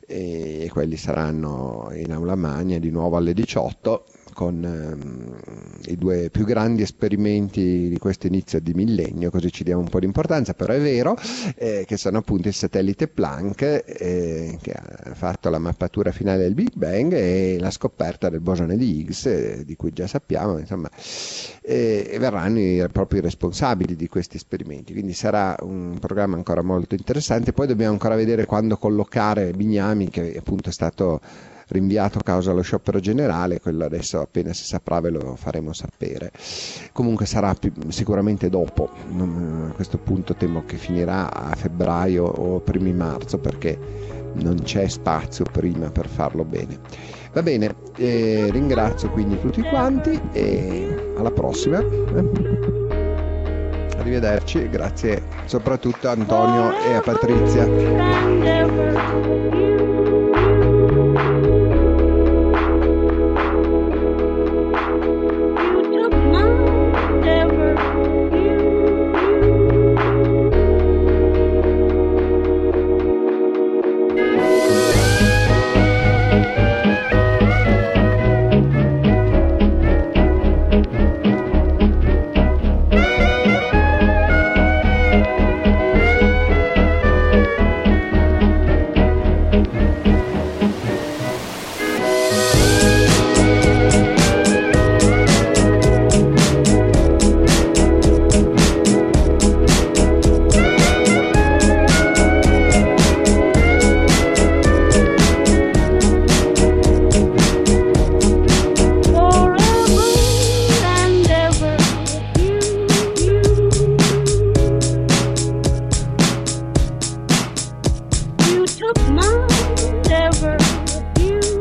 e quelli saranno in Aula Magna di nuovo alle diciotto, con um, i due più grandi esperimenti di questo inizio di millennio, così ci diamo un po' di importanza, però è vero eh, che sono appunto il satellite Planck, eh, che ha fatto la mappatura finale del Big Bang, e la scoperta del bosone di Higgs, eh, di cui già sappiamo, insomma, eh, e verranno i propri responsabili di questi esperimenti, quindi sarà un programma ancora molto interessante. Poi dobbiamo ancora vedere quando collocare Bignami, che appunto è stato rinviato a causa dello sciopero generale, quello adesso appena si saprà ve lo faremo sapere, comunque sarà più, sicuramente dopo, non, a questo punto temo che finirà a febbraio o primi marzo, perché non c'è spazio prima per farlo bene. Va bene, eh, ringrazio quindi tutti quanti e alla prossima, arrivederci, grazie soprattutto a Antonio e a Patrizia. Took my never you.